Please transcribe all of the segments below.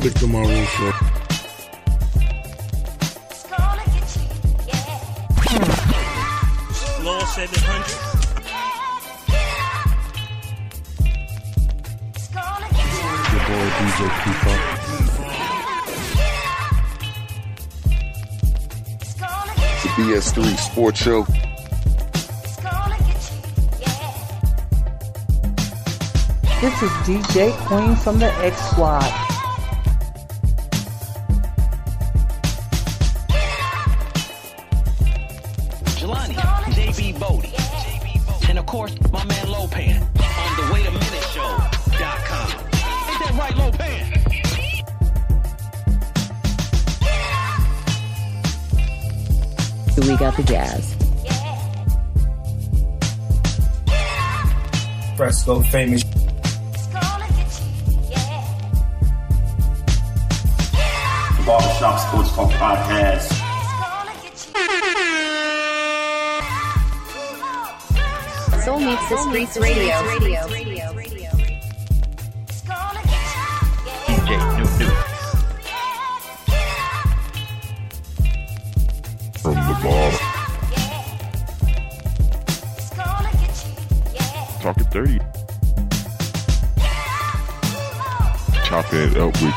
Click the Maroon Show. Law 700. Your boy DJ Keeper. BS3 Sports Show. This is DJ Queen from the X Squad. Jelani, JB Bodie, and of course, my man Lopan on the Wait a Minute Show.com. Ain't that right, Lopan? We got the jazz. Fresco famous. The Barbershop Sports Talk Podcast. Soul Meets the Streets Radio. From the bar. Talk it dirty. Chopping it up with Q.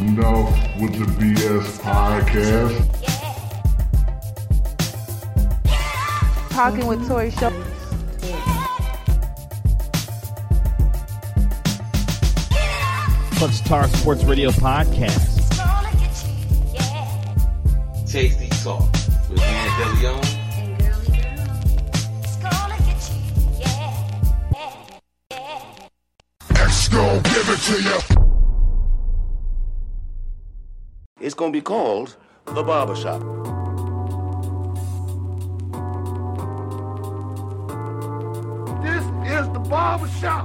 Enough with the BS podcast. Talking with Tori Show. Star Sports Radio Podcast. Tasty Talk with Man Deli Young and Girly Girl. X Go, give it to you. It's gonna be called The Barbershop. This is The Barbershop.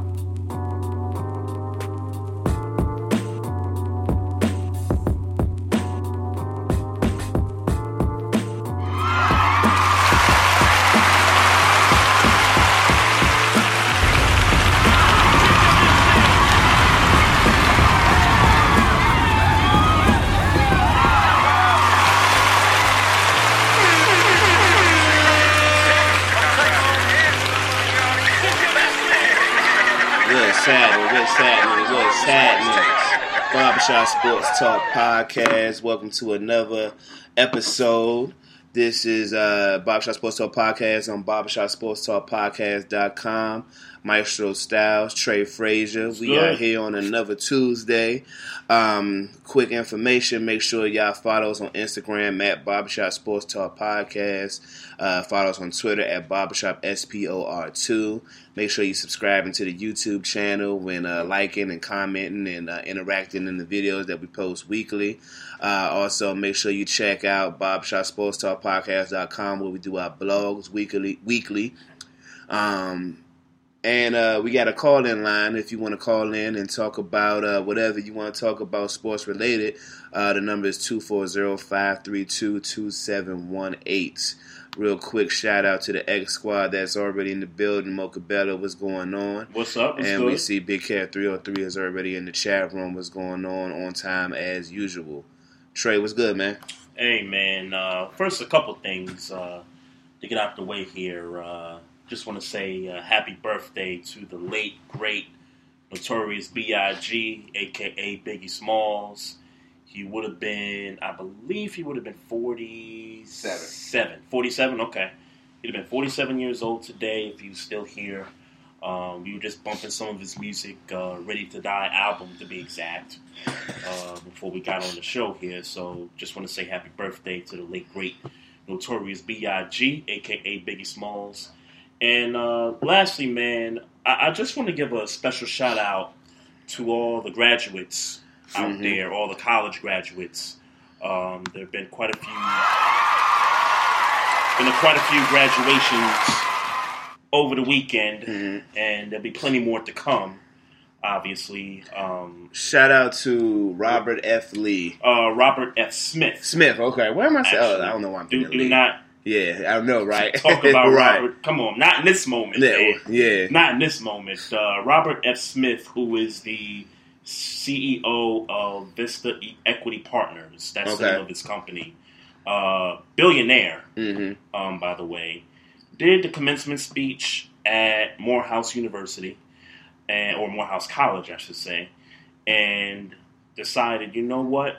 Sad news. Barbershop Sports Talk Podcast. Welcome to another episode. This is Barbershop Sports Talk Podcast on barbershopsportstalkpodcast.com. Maestro Styles, Trey Frazier. We are here on another Tuesday. Quick information, make sure y'all follow us on Instagram at Barbershop Sports Talk Podcast. Follow us on Twitter at Barbershop SPOR2. Make sure you subscribing to the YouTube channel and liking and commenting and interacting in the videos that we post weekly. Also, make sure you check out Barbershop Sports Talk Podcast.com, where we do our blogs weekly. And we got a call-in line if you want to call in and talk about whatever you want to talk about sports-related. The number is 240-532-2718. Real quick shout-out to the X Squad that's already in the building. Mocha Bella, what's going on? What's up? We see Big Cat 303 is already in the chat room. What's going on time as usual. Trey, what's good, man? Hey, man. First, a couple things to get out the way here. Just want to say happy birthday to the late, great Notorious B.I.G., a.k.a. Biggie Smalls. He would have been, I believe he would have been 47, okay. He'd have been 47 years old today if he was still here. We were just bumping some of his music, Ready to Die album to be exact, before we got on the show here. So just want to say happy birthday to the late, great Notorious B.I.G., a.k.a. Biggie Smalls. And lastly, man, I just want to give a special shout-out to all the graduates out there, all the college graduates. There have been quite a few graduations over the weekend, and there'll be plenty more to come, obviously. Shout-out to Robert F. Lee. Robert F. Smith. Okay. Where am I? I don't know why I'm thinking Lee. Yeah, I know, right? Talk about right. Robert. Come on, not in this moment. Yeah. Not in this moment. Robert F. Smith, who is the CEO of Vista Equity Partners, that's the name of his company, billionaire, by the way, did the commencement speech at Morehouse University, or Morehouse College, I should say, and decided, you know what?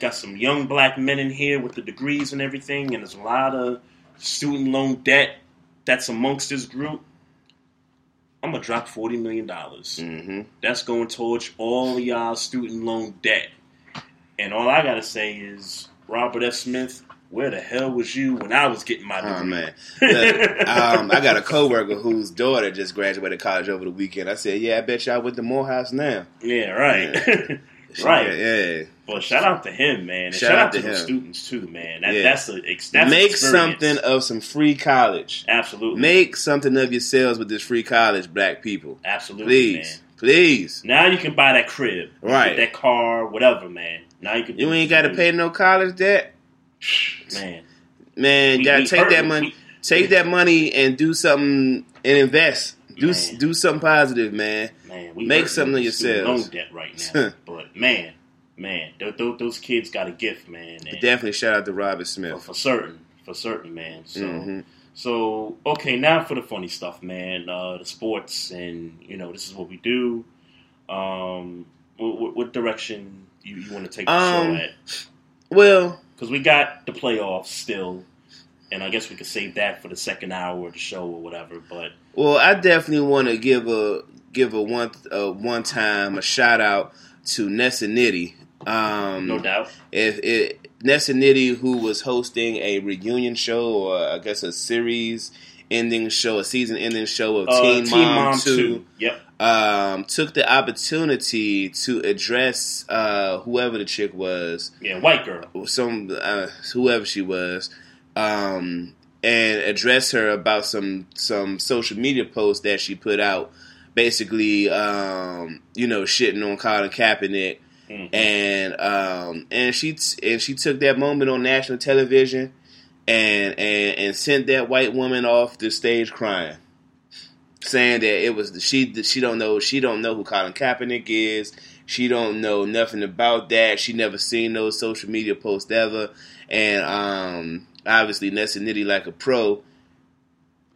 Got some young black men in here with the degrees and everything, and there's a lot of student loan debt that's amongst this group. I'm going to drop $40 million. That's going towards all of y'all student loan debt. And all I got to say is, Robert F. Smith, where the hell was you when I was getting my degree? Oh, man. Look, I got a coworker whose daughter just graduated college over the weekend. I said, yeah, I bet y'all went to Morehouse now. Yeah, right. Yeah. Yeah. Well, shout out to him, man. And shout out to the students, too, man. That's make something of some free college. Absolutely. Make something of yourselves with this free college, black people. Absolutely, Please. Now you can buy that crib. Right. Get that car, whatever, man. Now you can do it. You ain't got to pay no college debt. Man, you got to take that money. Take that money and do something and invest. Do something positive, man. Make something of yourselves. Loan debt right now, but man, those kids got a gift, man. And definitely shout out to Robert Smith for certain, man. So, okay, now for the funny stuff, man. The sports, and this is what we do. What direction you want to take the show at? Well, because we got the playoffs still. And I guess we could save that for the second hour of the show or whatever. But I definitely want to give a one time a shout out to Nessa Nitti. No doubt. Nessa Nitti, who was hosting a reunion show, or I guess a season ending show of Teen Mom 2. Yep. Took the opportunity to address whoever the chick was. Yeah, white girl. Whoever she was. And address her about some social media posts that she put out, basically, shitting on Colin Kaepernick, and she took that moment on national television, and sent that white woman off the stage crying, saying that it was she don't know who Colin Kaepernick is, she don't know nothing about that, she never seen those social media posts ever, and obviously, Nessa Nitti, like a pro,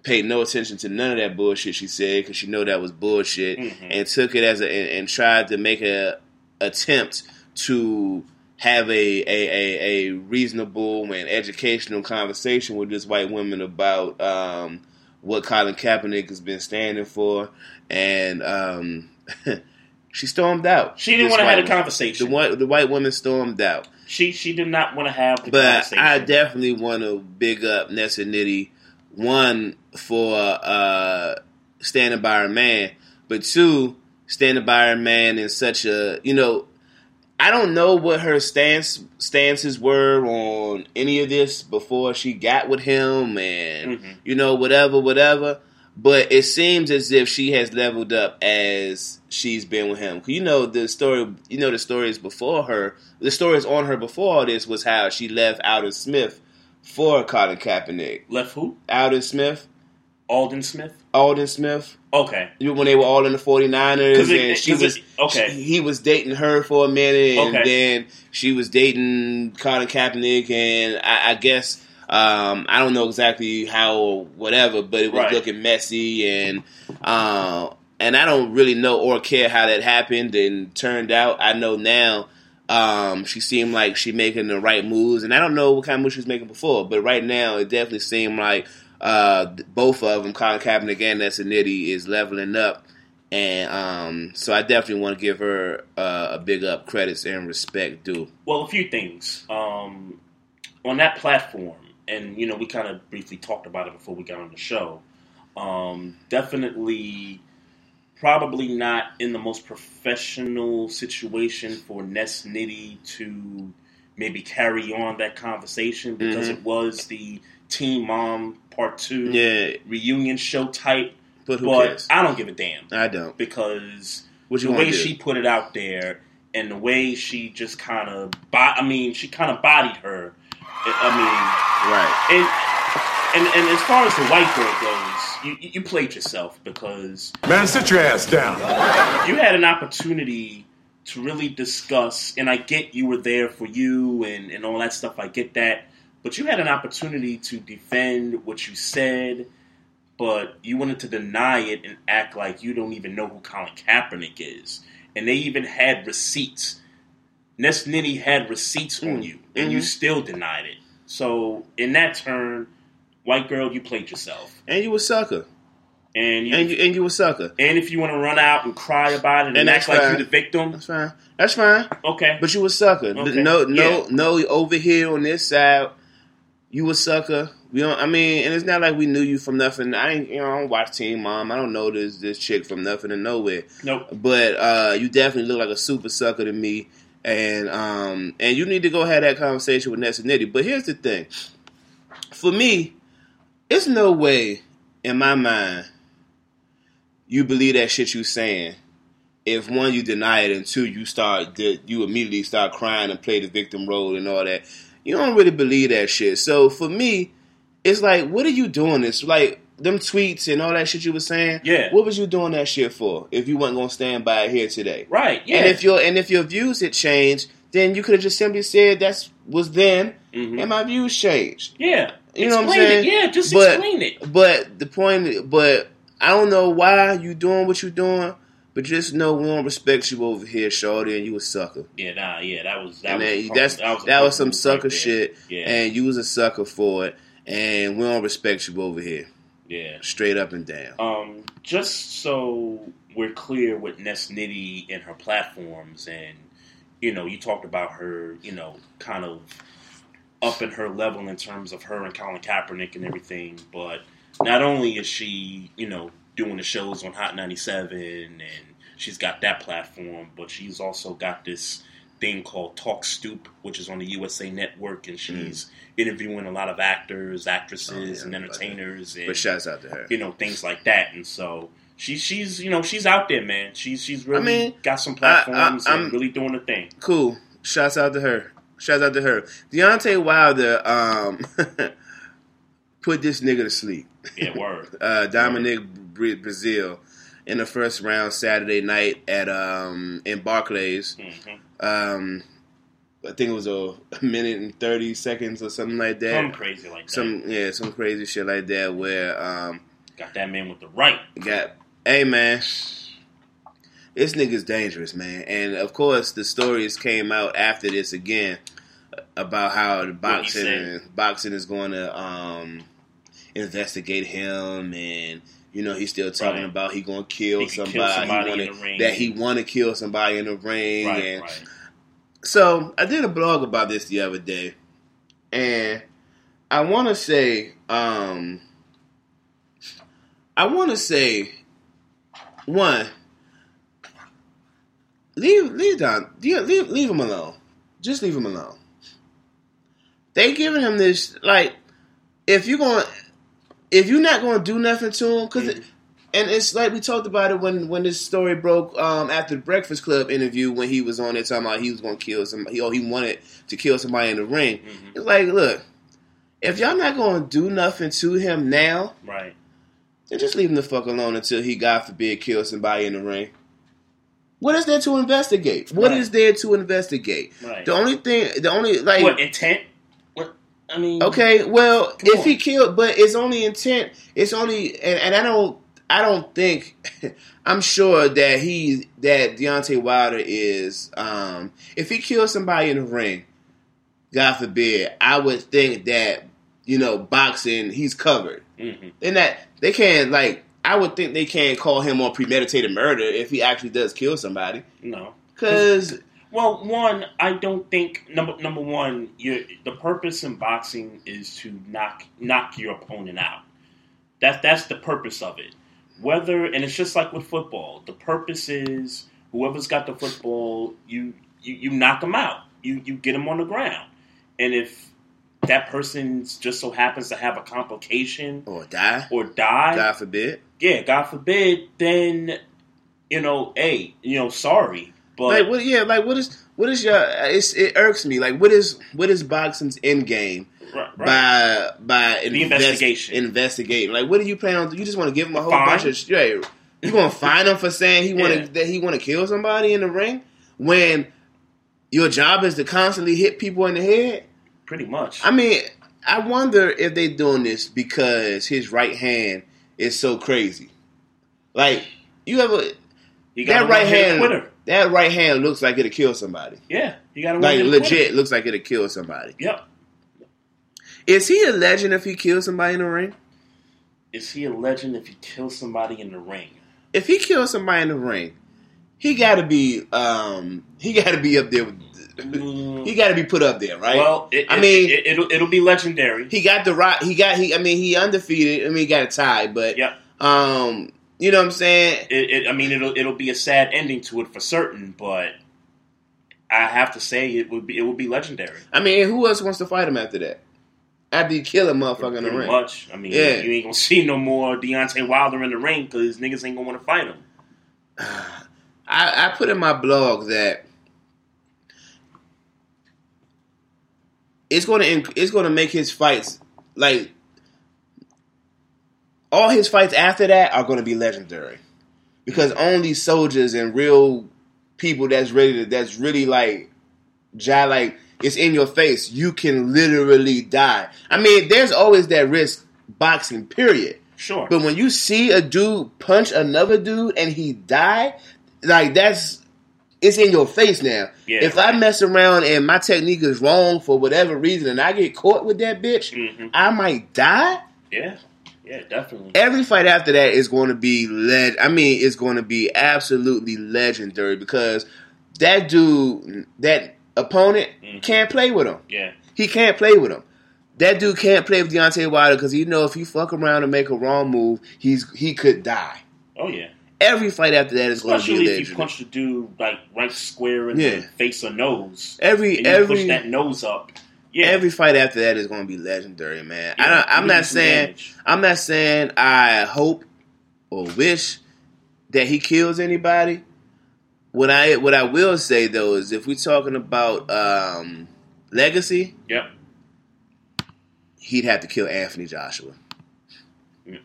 paid no attention to none of that bullshit she said, because she know that was bullshit, and took it as and tried to make a attempt to have a reasonable and educational conversation with this white woman about what Colin Kaepernick has been standing for, and she stormed out. She didn't want to have a conversation. The white woman stormed out. She did not want to have the conversation. But I definitely want to big up Nessa Nitti, one, for standing by her man, but two, standing by her man in such a, you know, I don't know what her stances were on any of this before she got with him and, you know, whatever. But it seems as if she has leveled up as she's been with him. You know, the stories on her before all this was how she left Alden Smith for Colin Kaepernick. Left who? Alden Smith. Alden Smith. Okay. When they were all in the 49ers. He was dating her for a minute, and then she was dating Colin Kaepernick, and I guess... I don't know exactly how or whatever, but it was looking messy, and I don't really know or care how that happened and turned out. I know now she seemed like she making the right moves, and I don't know what kind of moves she was making before, but right now it definitely seemed like both of them, Colin Kaepernick and Nessa Nitti, is leveling up, and so I definitely want to give her a big up, credits and respect due. Well, a few things. On that platform, and, you know, we kind of briefly talked about it before we got on the show. Definitely, probably not in the most professional situation for Ness Nitti to maybe carry on that conversation because it was the Teen Mom Part 2 reunion show type. But who cares? I don't give a damn. I don't. Because the way she put it out there and the way she just kind of, she kind of bodied her. And as far as the white girl goes, you played yourself because... Man, sit your ass down. You had an opportunity to really discuss, and I get you were there for you and all that stuff, I get that, but you had an opportunity to defend what you said, but you wanted to deny it and act like you don't even know who Colin Kaepernick is. And they even had receipts. Ness Nitti had receipts on you, and you still denied it. So, in that turn, white girl, you played yourself. And you a sucker. And you a sucker. And if you want to run out and cry about it and act like you the victim. That's fine. Okay. But you a sucker. Okay. No, over here on this side, you a sucker. And it's not like we knew you from nothing. I don't watch Teen Mom. I don't know this chick from nothing and nowhere. Nope. But you definitely look like a super sucker to me. And you need to go have that conversation with Nessa Nitti. But here's the thing. For me, it's no way in my mind you believe that shit you saying if, one, you deny it, and two, you immediately start crying and play the victim role and all that. You don't really believe that shit. So for me, it's like, what are you doing this? Like, them tweets and all that shit you were saying, what was you doing that shit for if you weren't going to stand by it here today? Right, yeah. And if your views had changed, then you could have just simply said that was then, and my views changed. Yeah. You know what I'm saying? It. Yeah, just explain it. But I don't know why you doing what you doing, but just know we don't respect you over here, shorty, and you a sucker. Yeah, that was some sucker shit, and you was a sucker for it, and we don't respect you over here. Yeah. Straight up and down. Just so we're clear with Ness Nitti and her platforms, and, you know, you talked about her, you know, kind of upping her level in terms of her and Colin Kaepernick and everything, but not only is she, you know, doing the shows on Hot 97 and she's got that platform, but she's also got this thing called Talk Stoop, which is on the USA Network, and she's interviewing a lot of actors, actresses, and entertainers, and, but shouts out to her, you know, things like that. And so she's out there, man. She's really got some platforms and really doing the thing. Cool. Shouts out to her. Deontay Wilder put this nigga to sleep. Yeah, word. Dominic Brazil in the first round Saturday night at in Barclays. I think it was a minute and 30 seconds or something like that. Something crazy like that. Some crazy shit like that where... got that man with the right. Hey, man. This nigga's dangerous, man. And, of course, the stories came out after this again about how the boxing is going to... investigate him, and you know he's still talking about he gonna kill somebody in the ring. That he want to kill somebody in the ring. Right, and so I did a blog about this the other day, and I want to say, one, leave him alone. Just leave him alone. They giving him this, like, if you're not going to do nothing to him, because, and it's like we talked about it when this story broke after the Breakfast Club interview when he was on there talking about he was going to kill somebody, or he wanted to kill somebody in the ring. Mm-hmm. It's like, look, if y'all not going to do nothing to him now, right, then just leave him the fuck alone until he, God forbid, kills somebody in the ring. What is there to investigate? Right. The only what, intent? I mean, okay, well, if he killed, but it's only intent. It's only, and I don't think, I'm sure that Deontay Wilder is, if he killed somebody in the ring, God forbid, I would think that, you know, boxing, he's covered. Mm-hmm. And that, they can't, like, I would think they can't call him on premeditated murder if he actually does kill somebody. No. Because... Well, one, I don't think number one, the purpose in boxing is to knock your opponent out. That's the purpose of it. Whether, and it's just like with football, the purpose is whoever's got the football, you knock them out, you get them on the ground, and if that person just so happens to have a complication or die, God forbid, then sorry. But like what is your? It irks me. Like what is boxing's end game by the investigation? Investigating. Like what are you planning on? You just want to give him a whole bunch of shit. You gonna fine him for saying he want to kill somebody in the ring when your job is to constantly hit people in the head? Pretty much. I mean, I wonder if they're doing this because his right hand is so crazy. Like that right hand. Twitter. That right hand looks like it'll kill somebody. Yeah, you gotta like legit looks like it'll kill somebody. Yep. Is he a legend if he kills somebody in the ring? If he kills somebody in the ring, he gotta be up there. He gotta be put up there, right? Well, it'll be legendary. He got the rock. He undefeated. I mean, he got a tie, but yeah. You know what I'm saying? It'll be a sad ending to it for certain, but I have to say it would be legendary. I mean, who else wants to fight him after that? After you kill a motherfucker in the ring? Much. I mean, you ain't gonna see no more Deontay Wilder in the ring because niggas ain't gonna want to fight him. I put in my blog that it's gonna make his fights like. All his fights after that are going to be legendary, because only soldiers and real people that's really like it's in your face. You can literally die. I mean, there's always that risk boxing, period. Sure. But when you see a dude punch another dude and he die, like it's in your face now. Yeah, if I mess around and my technique is wrong for whatever reason and I get caught with that bitch, I might die. Yeah. Yeah, definitely. Every fight after that is going to be it's going to be absolutely legendary, because that dude, that opponent, can't play with him. Yeah. He can't play with him. That dude can't play with Deontay Wilder because you know if you fuck around and make a wrong move, he could die. Oh, yeah. Every fight after that is going to be legendary. Especially if you punch the dude like right square in the face or nose. And you push that nose up. Yeah. Every fight after that is going to be legendary, man. Yeah, I'm not saying I hope or wish that he kills anybody. What I will say though is if we're talking about legacy, yep, he'd have to kill Anthony Joshua, and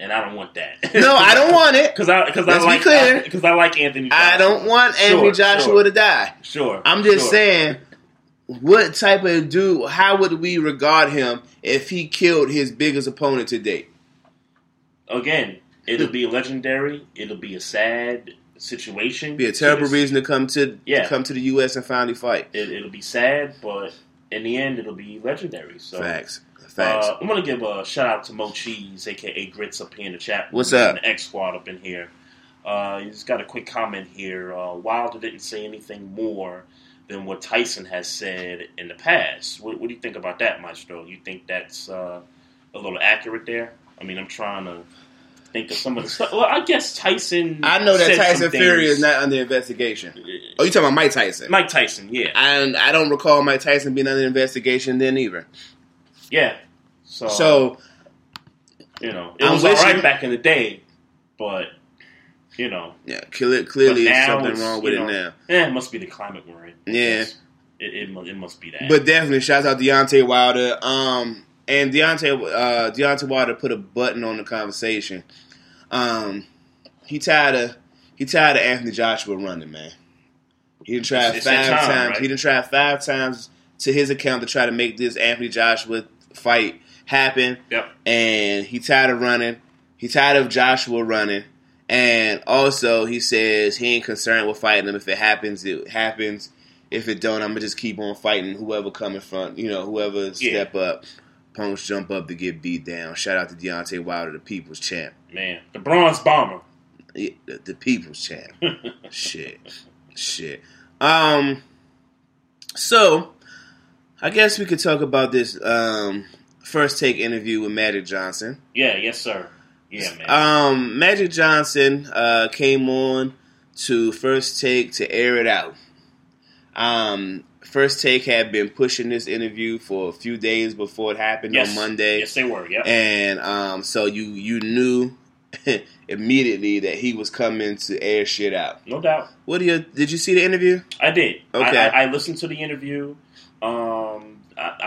I don't want that. No, I don't want it because I like Anthony Joshua. I don't want Anthony Joshua to die. Sure, I'm just saying. What type of dude, how would we regard him if he killed his biggest opponent to date? Again, it'll be legendary. It'll be a sad situation. Be a terrible reason to come to the U.S. and finally fight. It'll be sad, but in the end, it'll be legendary. So, Facts. I want to give a shout-out to Mo Cheese, a.k.a. Grits, up here in the chat. What's up? The X Squad up in here. He's got a quick comment here. Wilder didn't say anything more than what Tyson has said in the past. What do you think about that, Maestro? You think that's a little accurate there? I mean, I'm trying to think of some of the stuff. Well, I guess Tyson. I know that Tyson Fury is not under investigation. Oh, you talking about Mike Tyson? Mike Tyson, yeah. And I don't recall Mike Tyson being under investigation then either. Yeah. So you know, it was all right back in the day, but you know, yeah, clearly there's something wrong with it now. Yeah, it must be the climate we're in. Yeah, it must be that. But definitely, shout out Deontay Wilder. And Deontay Wilder put a button on the conversation. He tired of Anthony Joshua running, man. He didn't try five times to his account to try to make this Anthony Joshua fight happen. Yep. And he tired of running. He tired of Joshua running. And also, he says he ain't concerned with fighting him. If it happens, it happens. If it don't, I'm going to just keep on fighting whoever come in front. You know, whoever step up. Punks jump up to get beat down. Shout out to Deontay Wilder, the people's champ. Man, the bronze bomber. Yeah, the people's champ. Shit. So, I guess we could talk about this First Take interview with Magic Johnson. Yeah, yes, sir. Yeah, man. Magic Johnson came on to First Take to air it out. First Take had been pushing this interview for a few days before it happened on Monday. Yes, they were, yeah. And so you knew immediately that he was coming to air shit out. No doubt. Did you see the interview? I did. Okay. I listened to the interview. I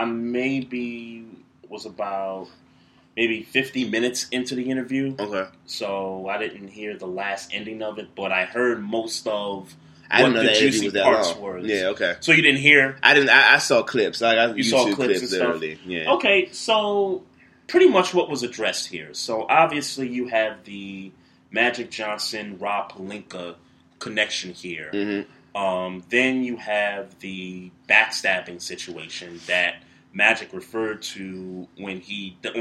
maybe was about... maybe 50 minutes into the interview. Okay. So I didn't hear the last ending of it, but I heard most of what the juicy parts were. Yeah, okay. So you didn't hear? I didn't. I saw clips. Like you saw clips literally. Yeah. Okay, so pretty much what was addressed here. So obviously you have the Magic Johnson, Rob Pelinka connection here. Mm-hmm. Then you have the backstabbing situation that Magic referred to on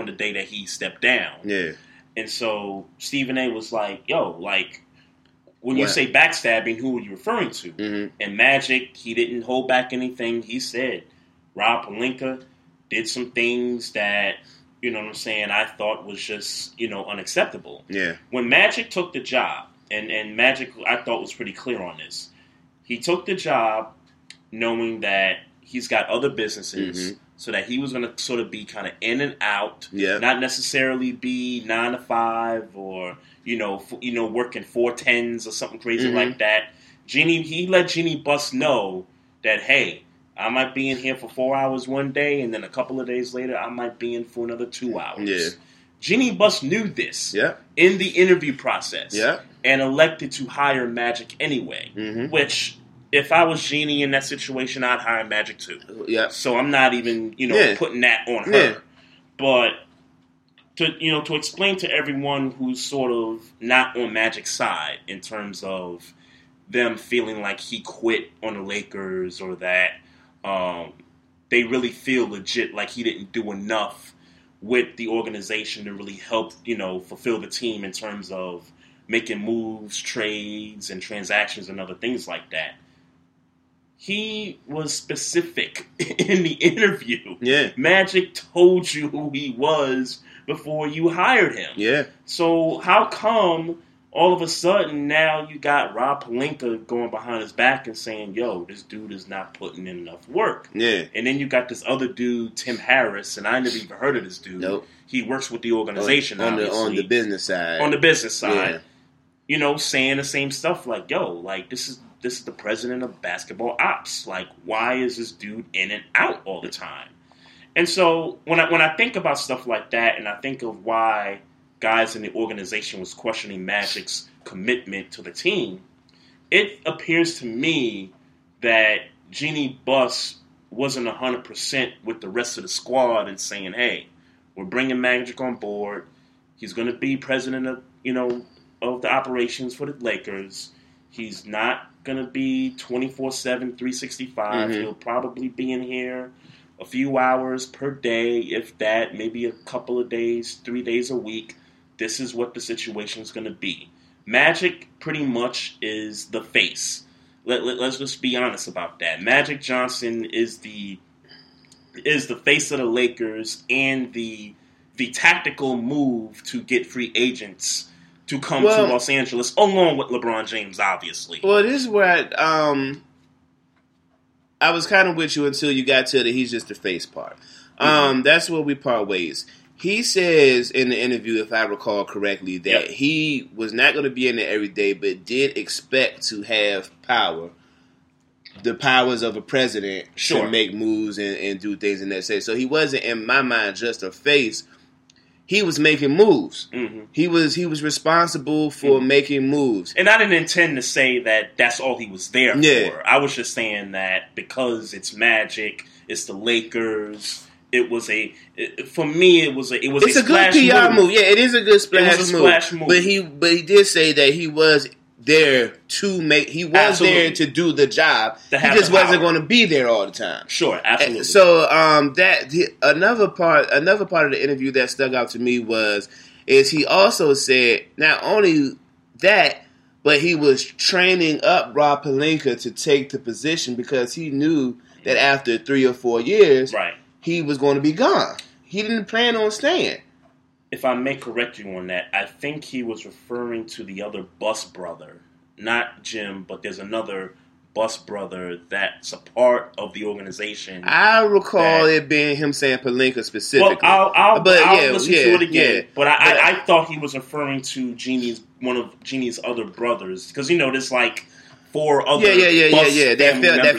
the day that he stepped down. Yeah. And so Stephen A was like, yo, like, when you say backstabbing, who are you referring to? Mm-hmm. And Magic, he didn't hold back anything. He said, Rob Pelinka did some things that, you know what I'm saying, I thought was just, you know, unacceptable. Yeah. When Magic took the job, and Magic, I thought, was pretty clear on this, he took the job knowing that he's got other businesses. Mm-hmm. So that he was going to sort of be kind of in and out, not necessarily be 9 to 5 or, you know, working 4 tens or something crazy like that. He let Jeanie Buss know that, hey, I might be in here for 4 hours one day, and then a couple of days later, I might be in for another 2 hours. Yeah. Jeanie Buss knew this in the interview process and elected to hire Magic anyway, which... if I was Jeanie in that situation, I'd hire Magic too. Yeah. So I'm not even, putting that on her. Yeah. But to explain to everyone who's sort of not on Magic's side in terms of them feeling like he quit on the Lakers or that they really feel legit like he didn't do enough with the organization to really help, fulfill the team in terms of making moves, trades, and transactions and other things like that. He was specific in the interview. Yeah. Magic told you who he was before you hired him. Yeah. So how come all of a sudden now you got Rob Pelinka going behind his back and saying, yo, this dude is not putting in enough work. Yeah. And then you got this other dude, Tim Harris, and I never even heard of this dude. Nope. He works with the organization, on the business side. On the business side. Yeah. Saying the same stuff like, yo, like, this is the president of basketball ops. Like, why is this dude in and out all the time? And so when I think about stuff like that, and I think of why guys in the organization was questioning Magic's commitment to the team, it appears to me that Jeanie Buss wasn't 100% with the rest of the squad and saying, hey, we're bringing Magic on board. He's going to be president of the operations for the Lakers. He's not going to be 24/7, 365. He'll probably be in here a few hours per day, if that, maybe a couple of days, 3 days a week. This is what the situation is going to be. Magic pretty much is the face. Let's just be honest about that. Magic Johnson is the face of the Lakers and the tactical move to get free agents to come to Los Angeles, along with LeBron James, obviously. Well, this is where I was kind of with you until you got to the he's just the face part. That's where we part ways. He says in the interview, if I recall correctly, that he was not going to be in there every day, but did expect to have power. The powers of a president should make moves and do things in that sense. So he wasn't, in my mind, just a face. He was making moves. Mm-hmm. He was responsible for making moves. And I didn't intend to say that that's all he was there for. I was just saying that because it's Magic, it's the Lakers. It was a splash move. It's a good PR move. Yeah, it is a good splash move. But he did say that he was there to make. He was there to do the job. He just wasn't going to be there all the time. Sure, absolutely. And so another part of the interview that stuck out to me is he also said not only that, but he was training up Rob Pelinka to take the position because he knew that after 3 or 4 years, he was going to be gone. He didn't plan on staying. If I may correct you on that, I think he was referring to the other Buss brother, not Jim, but there's another Buss brother that's a part of the organization. I recall it being him saying Pelinka specifically. Well, I'll listen to it again. Yeah. But I thought he was referring to one of Jeannie's other brothers because you know there's like 4 other Buss. They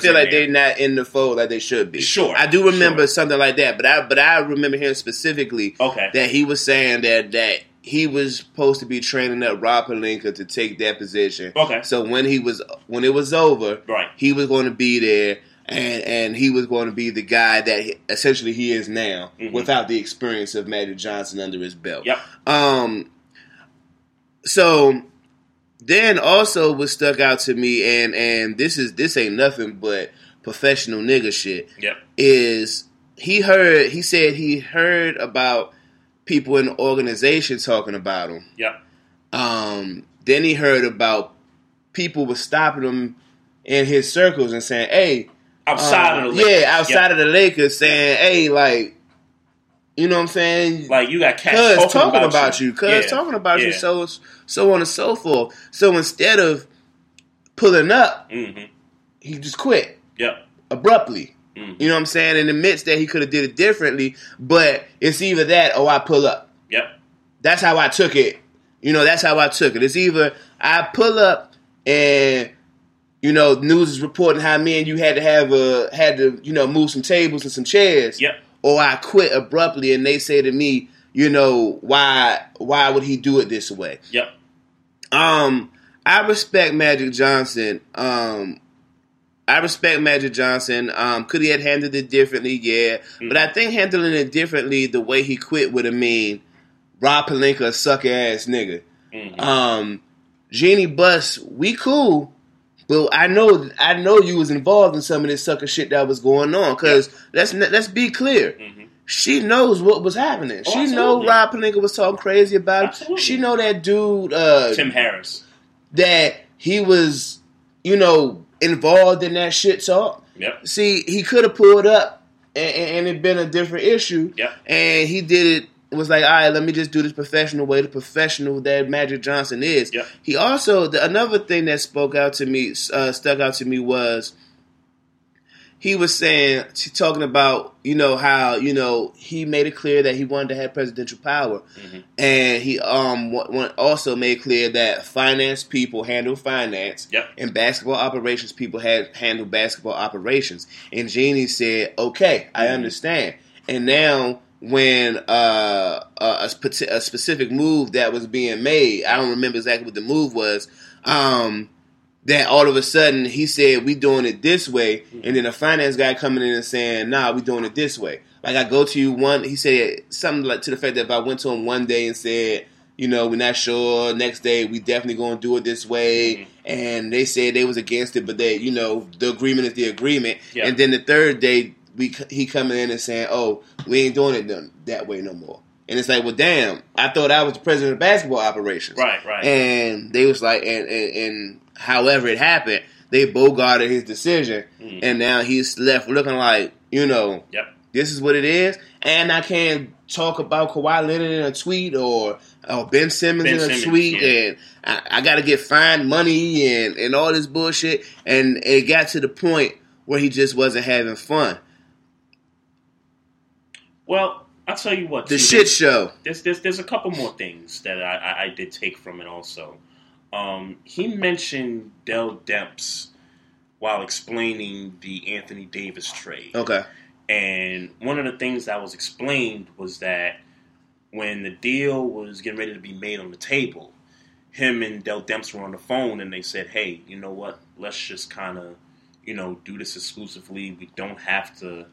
feel like they're not in the fold like they should be. Sure, I do remember something like that, but I remember hearing specifically that he was saying that he was supposed to be training up Rob Pelinka to take that position. Okay, so when it was over, he was going to be there, and he was going to be the guy that essentially he is now, without the experience of Magic Johnson under his belt. Yep. So. Then also what stuck out to me, and this ain't nothing but professional nigga shit. Yep. Is he said he heard about people in the organization talking about him. Yep. Then he heard about people were stopping him in his circles and saying, "Hey, outside of the Lakers. Outside of the Lakers, saying, hey, like." You know what I'm saying? Like, you got cats talking about you. Cuz talking about you, so on and so forth. So instead of pulling up, he just quit. Yep. Abruptly. You know what I'm saying? And admits that he could have did it differently, but it's either that or I pull up. Yep. That's how I took it. It's either I pull up and... You know, news is reporting how me and you had to move some tables and some chairs. Yep. Or I quit abruptly, and they say to me, you know, why would he do it this way? Yep. I respect Magic Johnson. Could he have handled it differently? Yeah. But I think handling it differently the way he quit would have mean Rob Pelinka a sucker-ass nigga. Jeanie Buss, we cool. Well, I know you was involved in some of this sucker shit that was going on. Because let's be clear, she knows what was happening. She knows Rob Pelinka was talking crazy about it. Absolutely. She know that dude Tim Harris, that he was involved in that shit talk. Yep. See, he could have pulled up and it been a different issue. Yep. And he did it. Was like, all right, let me just do this professional way, the professional that Magic Johnson is. Yep. He also, another thing that stuck out to me was he was saying, talking about, how, he made it clear that he wanted to have presidential power. And he also made clear that finance people handle finance and basketball operations people handle basketball operations. And Jeanie said, okay, I understand. And now... when a specific move that was being made, I don't remember exactly what the move was, that all of a sudden he said, we doing it this way, and then a finance guy coming in and saying, nah, we doing it this way. Like, I go to you one, he said something like to the fact that if I went to him one day and said, we're not sure, next day we definitely going to do it this way, and they said they was against it, but the agreement is the agreement, and then the third day, he coming in and saying, "Oh, we ain't doing it that way no more." And it's like, well, damn, I thought I was the president of basketball operations. Right, right. And they was like, and however it happened, they bogarted his decision. Mm. And now he's left looking like, you know, yep, this is what it is. And I can't talk about Kawhi Leonard in a tweet or Ben Simmons in a tweet. Yeah. And I got to get fined money and all this bullshit. And it got to the point where he just wasn't having fun. Well, I'll tell you what. The shit show. There's a couple more things that I did take from it also. He mentioned Dell Demps while explaining the Anthony Davis trade. Okay. And one of the things that was explained was that when the deal was getting ready to be made on the table, him and Dell Demps were on the phone and they said, hey, you know what? Let's just kind of, you know, do this exclusively. We don't have to,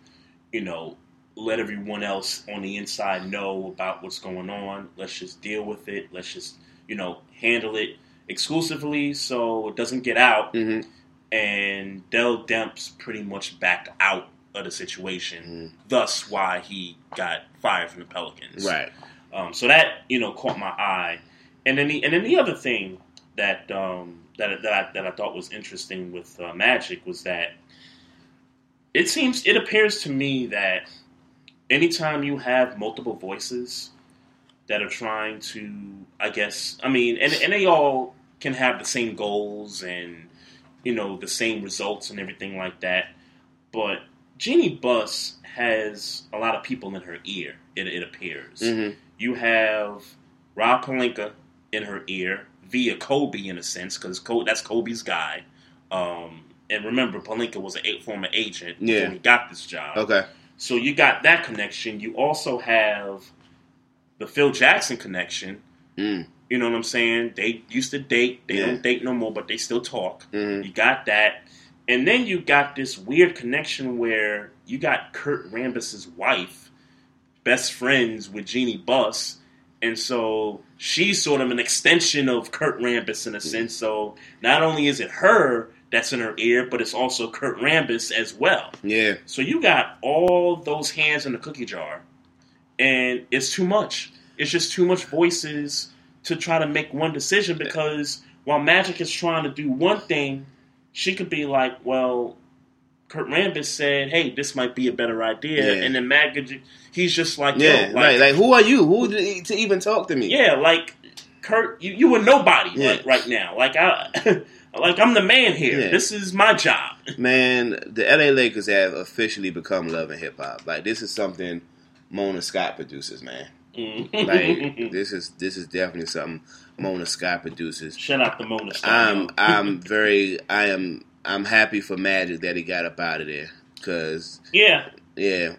you know, let everyone else on the inside know about what's going on. Let's just deal with it. Let's just, you know, handle it exclusively so it doesn't get out. Mm-hmm. And Dell Demps pretty much backed out of the situation, thus why he got fired from the Pelicans. Right. So that, you know, caught my eye. And then the other thing that that I thought was interesting with Magic was that it appears to me that anytime you have multiple voices that are trying to, I guess, I mean, and they all can have the same goals and, you know, the same results and everything like that, but Jeanie Buss has a lot of people in her ear, it appears. Mm-hmm. You have Rob Pelinka in her ear, via Kobe in a sense, because that's Kobe's guy. And remember, Pelinka was a former agent when he got this job. Okay. So you got that connection. You also have the Phil Jackson connection. Mm. You know what I'm saying? They used to date. They don't date no more, but they still talk. Mm-hmm. You got that. And then you got this weird connection where you got Kurt Rambis' wife, best friends with Jeanie Buss. And so she's sort of an extension of Kurt Rambis in a sense. So not only is it her that's in her ear, but it's also Kurt Rambis as well. Yeah. So you got all those hands in the cookie jar, and it's too much. It's just too much voices to try to make one decision, because while Magic is trying to do one thing, she could be like, well, Kurt Rambis said, hey, this might be a better idea. Yeah. And then Magic, he's just like, Like, who are you? Who to even talk to me? Yeah, like, Kurt, you were nobody right now. Like, I'm the man here. Yeah. This is my job. Man, the LA Lakers have officially become Love and Hip Hop. Like, this is something Mona Scott produces, man. Like, this is definitely something Mona Scott produces. Shout out to Mona Scott. I'm happy for Magic that he got up out of there. Cause yeah. And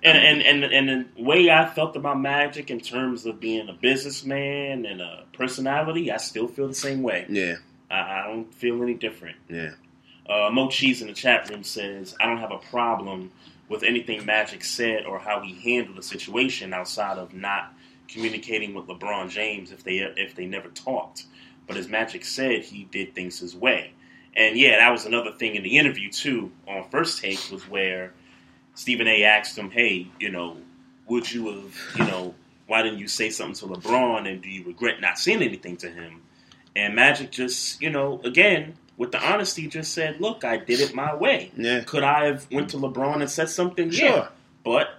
the way I felt about Magic in terms of being a businessman and a personality, I still feel the same way. Yeah. I don't feel any different. Yeah. Mo Cheese in the chat room says, I don't have a problem with anything Magic said or how he handled the situation outside of not communicating with LeBron James if they never talked. But as Magic said, he did things his way. And yeah, that was another thing in the interview too on First Take, was where Stephen A asked him, hey, you know, would you have, you know, why didn't you say something to LeBron, and do you regret not saying anything to him? And Magic just, you know, again, with the honesty, just said, look, I did it my way. Yeah. Could I have went to LeBron and said something? Sure. Yeah. But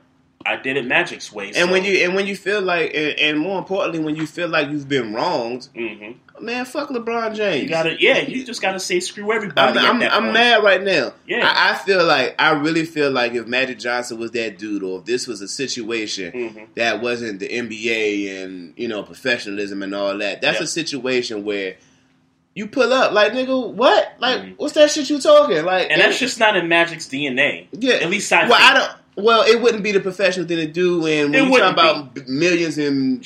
I did it Magic's way. And so, when you feel like, and more importantly, when you feel like you've been wronged, man, fuck LeBron James. You just got to say screw everybody. I'm mad right now. Yeah. I really feel like if Magic Johnson was that dude, or if this was a situation that wasn't the NBA and, you know, professionalism and all that, that's a situation where you pull up like, nigga, what? Like, what's that shit you talking? Like, and that's just not in Magic's DNA. Yeah, at least I think. Well, it wouldn't be the professional thing to do, and when you're talking about millions and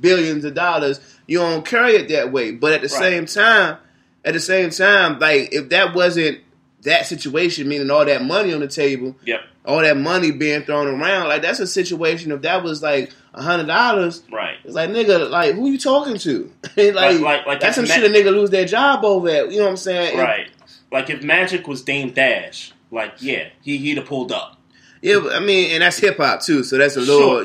billions of dollars, you don't carry it that way. But at the same time, like, if that wasn't that situation, meaning all that money on the table, all that money being thrown around, like, that's a situation. If that was like $100, it's like, nigga, like, who you talking to? like that's some shit a nigga lose their job over at. You know what I'm saying? Right. Like, if Magic was Dame Dash, like, yeah, he'd have pulled up. Yeah, I mean, and that's hip hop too, so that's a little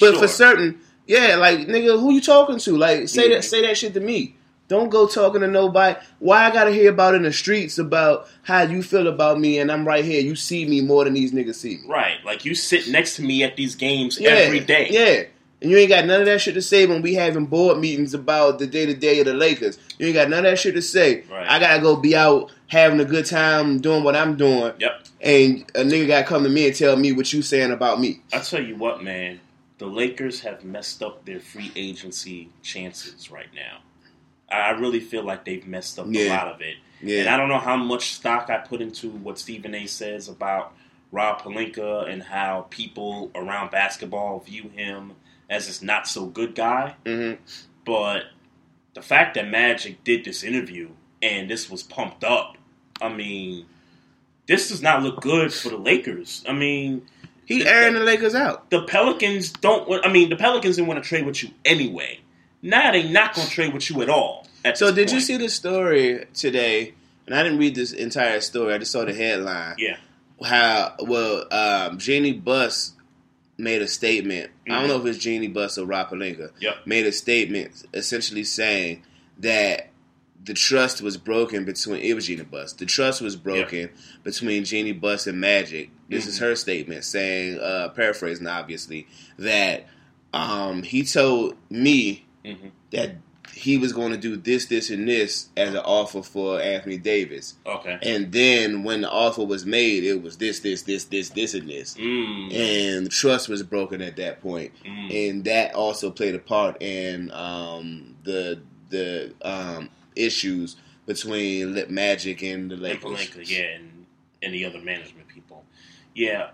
But for certain, like nigga, who you talking to? Like say that shit to me. Don't go talking to nobody. Why I gotta hear about in the streets about how you feel about me and I'm right here. You see me more than these niggas see me. Right. Like you sit next to me at these games every day. Yeah. And you ain't got none of that shit to say when we having board meetings about the day-to-day of the Lakers. You ain't got none of that shit to say. Right. I gotta go be out having a good time doing what I'm doing. Yep. And a nigga gotta come to me and tell me what you saying about me. I tell you what, man. The Lakers have messed up their free agency chances right now. I really feel like they've messed up a lot of it. Yeah. And I don't know how much stock I put into what Stephen A says about Rob Pelinka and how people around basketball view him as this not-so-good guy. Mm-hmm. But the fact that Magic did this interview and this was pumped up, I mean, this does not look good for the Lakers. I mean... He's airing the Lakers out. The Pelicans don't... The Pelicans didn't want to trade with you anyway. Now they not going to trade with you at all. So did you see the story today? And I didn't read this entire story. I just saw the headline. Yeah. Jeanie Buss made a statement. Mm-hmm. I don't know if it's Jeanie Buss or Rob Pelinka. Yep. Made a statement essentially saying that the trust was broken between... It was Jeanie Buss. The trust was broken between Jeanie Buss and Magic. This is her statement saying, paraphrasing obviously, that he told me... Mm-hmm. that he was going to do this, this, and this as an offer for Anthony Davis. Okay. And then when the offer was made, it was this, this, this, this, this, and this. Mm. And the trust was broken at that point. Mm. And that also played a part in the issues between Magic and the Lakers. And the other management people. Yeah.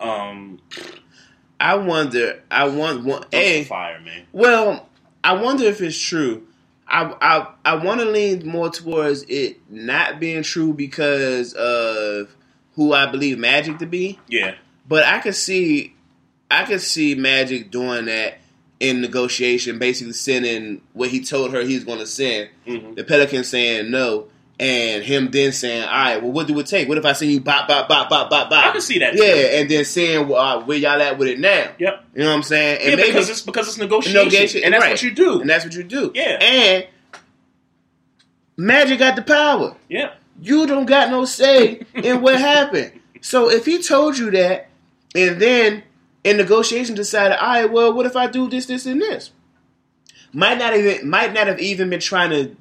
I wonder. Fire, man. Well... I wonder if it's true. I want to lean more towards it not being true because of who I believe Magic to be. Yeah. But I could see Magic doing that in negotiation, basically sending what he told her he's going to send. Mm-hmm. The Pelicans saying no, and him then saying, "All right, well, what do it take? What if I send you bop, bop, bop, bop, bop, bop?" I can see that. Yeah, too. And then saying, "Well, where y'all at with it now?" Yep. You know what I'm saying? And maybe, because it's negotiation, and that's right. What you do. And that's what you do. Yeah. And Magic got the power. Yeah. You don't got no say in what happened. So if he told you that, and then in negotiation decided, "All right, well, what if I do this, this, and this?" Might not have even been trying to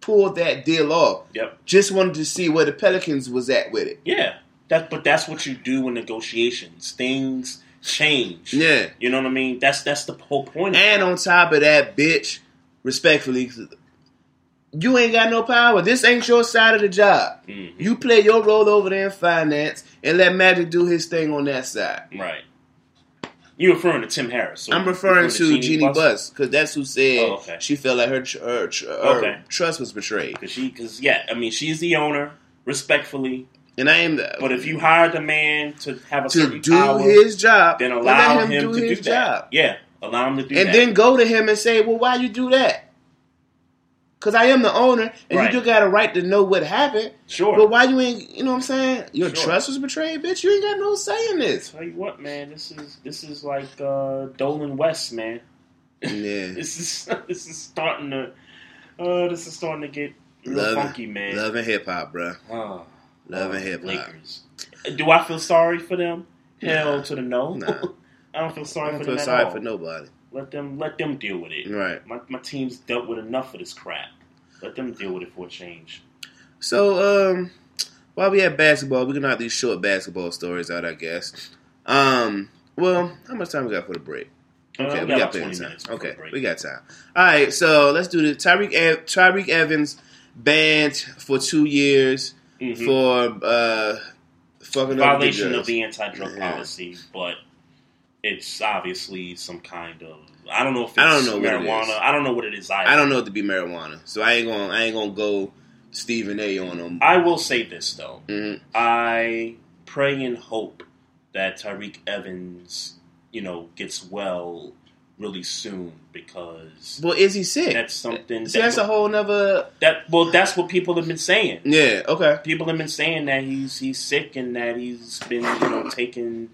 pulled that deal off. Yep. Just wanted to see where the Pelicans was at with it. Yeah. But that's what you do in negotiations. Things change. Yeah. You know what I mean? That's the whole point. And on top of that, bitch, respectfully, you ain't got no power. This ain't your side of the job. Mm-hmm. You play your role over there in finance and let Magic do his thing on that side. Right. You're referring to Tim Harris. So I'm referring to Jeanie Buss because that's who said she felt like her trust was betrayed. Because she's the owner, respectfully. And I am. But if you hired the man to have a certain power, to do his job, then allow him to do that. Yeah, allow him to do that. And then go to him and say, "Well, why you do that? Because I am the owner, and you do got a right to know what happened." Sure. But why you ain't, you know what I'm saying? Your trust was betrayed, bitch. You ain't got no say in this. Tell you what, man. This is like Dolan West, man. Yeah. this is starting to get real funky, man. Love and hip hop, bro. Love and hip hop. Lakers. Do I feel sorry for them? Hell to the no. Nah. I don't feel sorry for them. I don't feel sorry for nobody. Let them deal with it. Right. My team's dealt with enough of this crap. Let them deal with it for a change. So, while we have basketball, we can knock these short basketball stories out, I guess. Well, how much time we got for the break? Okay, we got plenty of time. Okay, we got time. All right, so let's do this. Tyreke Evans banned for 2 years for fucking up the judge. Violation of the anti-drug policy, but. It's obviously some kind of I don't know marijuana. I don't know what it is either. I don't know it to be marijuana, so I ain't gonna go Stephen A on him. I will say this though, I pray and hope that Tyreke Evans, gets well really soon because. Well, is he sick? That's something. That's a whole nother. That's what people have been saying. Yeah. Okay. People have been saying that he's sick and that he's been taking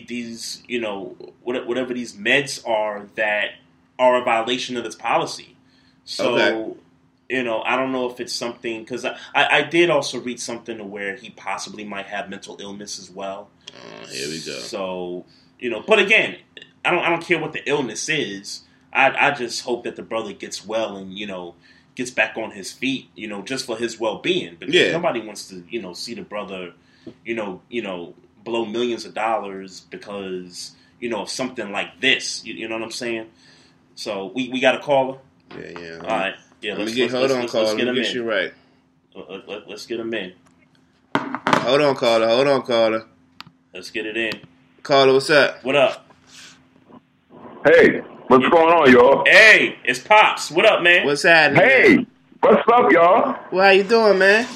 these, you know, whatever these meds are that are a violation of this policy. So, okay. You know, I don't know if it's something, because I did also read something to where he possibly might have mental illness as well. Here we go. So, you know, but again, I don't care what the illness is. I just hope that the brother gets well and, you know, gets back on his feet, you know, just for his well-being. Because nobody wants to, you know, see the brother, you know, blow millions of dollars because, you know, of something like this. You know what I'm saying? So, we got a caller? Yeah. All right. Yeah, let's get him in. Let's get him in. Hold on, caller. Let's get it in. Caller, what's up? What up? Hey, what's going on, y'all? Hey, it's Pops. What up, man? What's happening? Hey, what's up, y'all? Well, how you doing, man?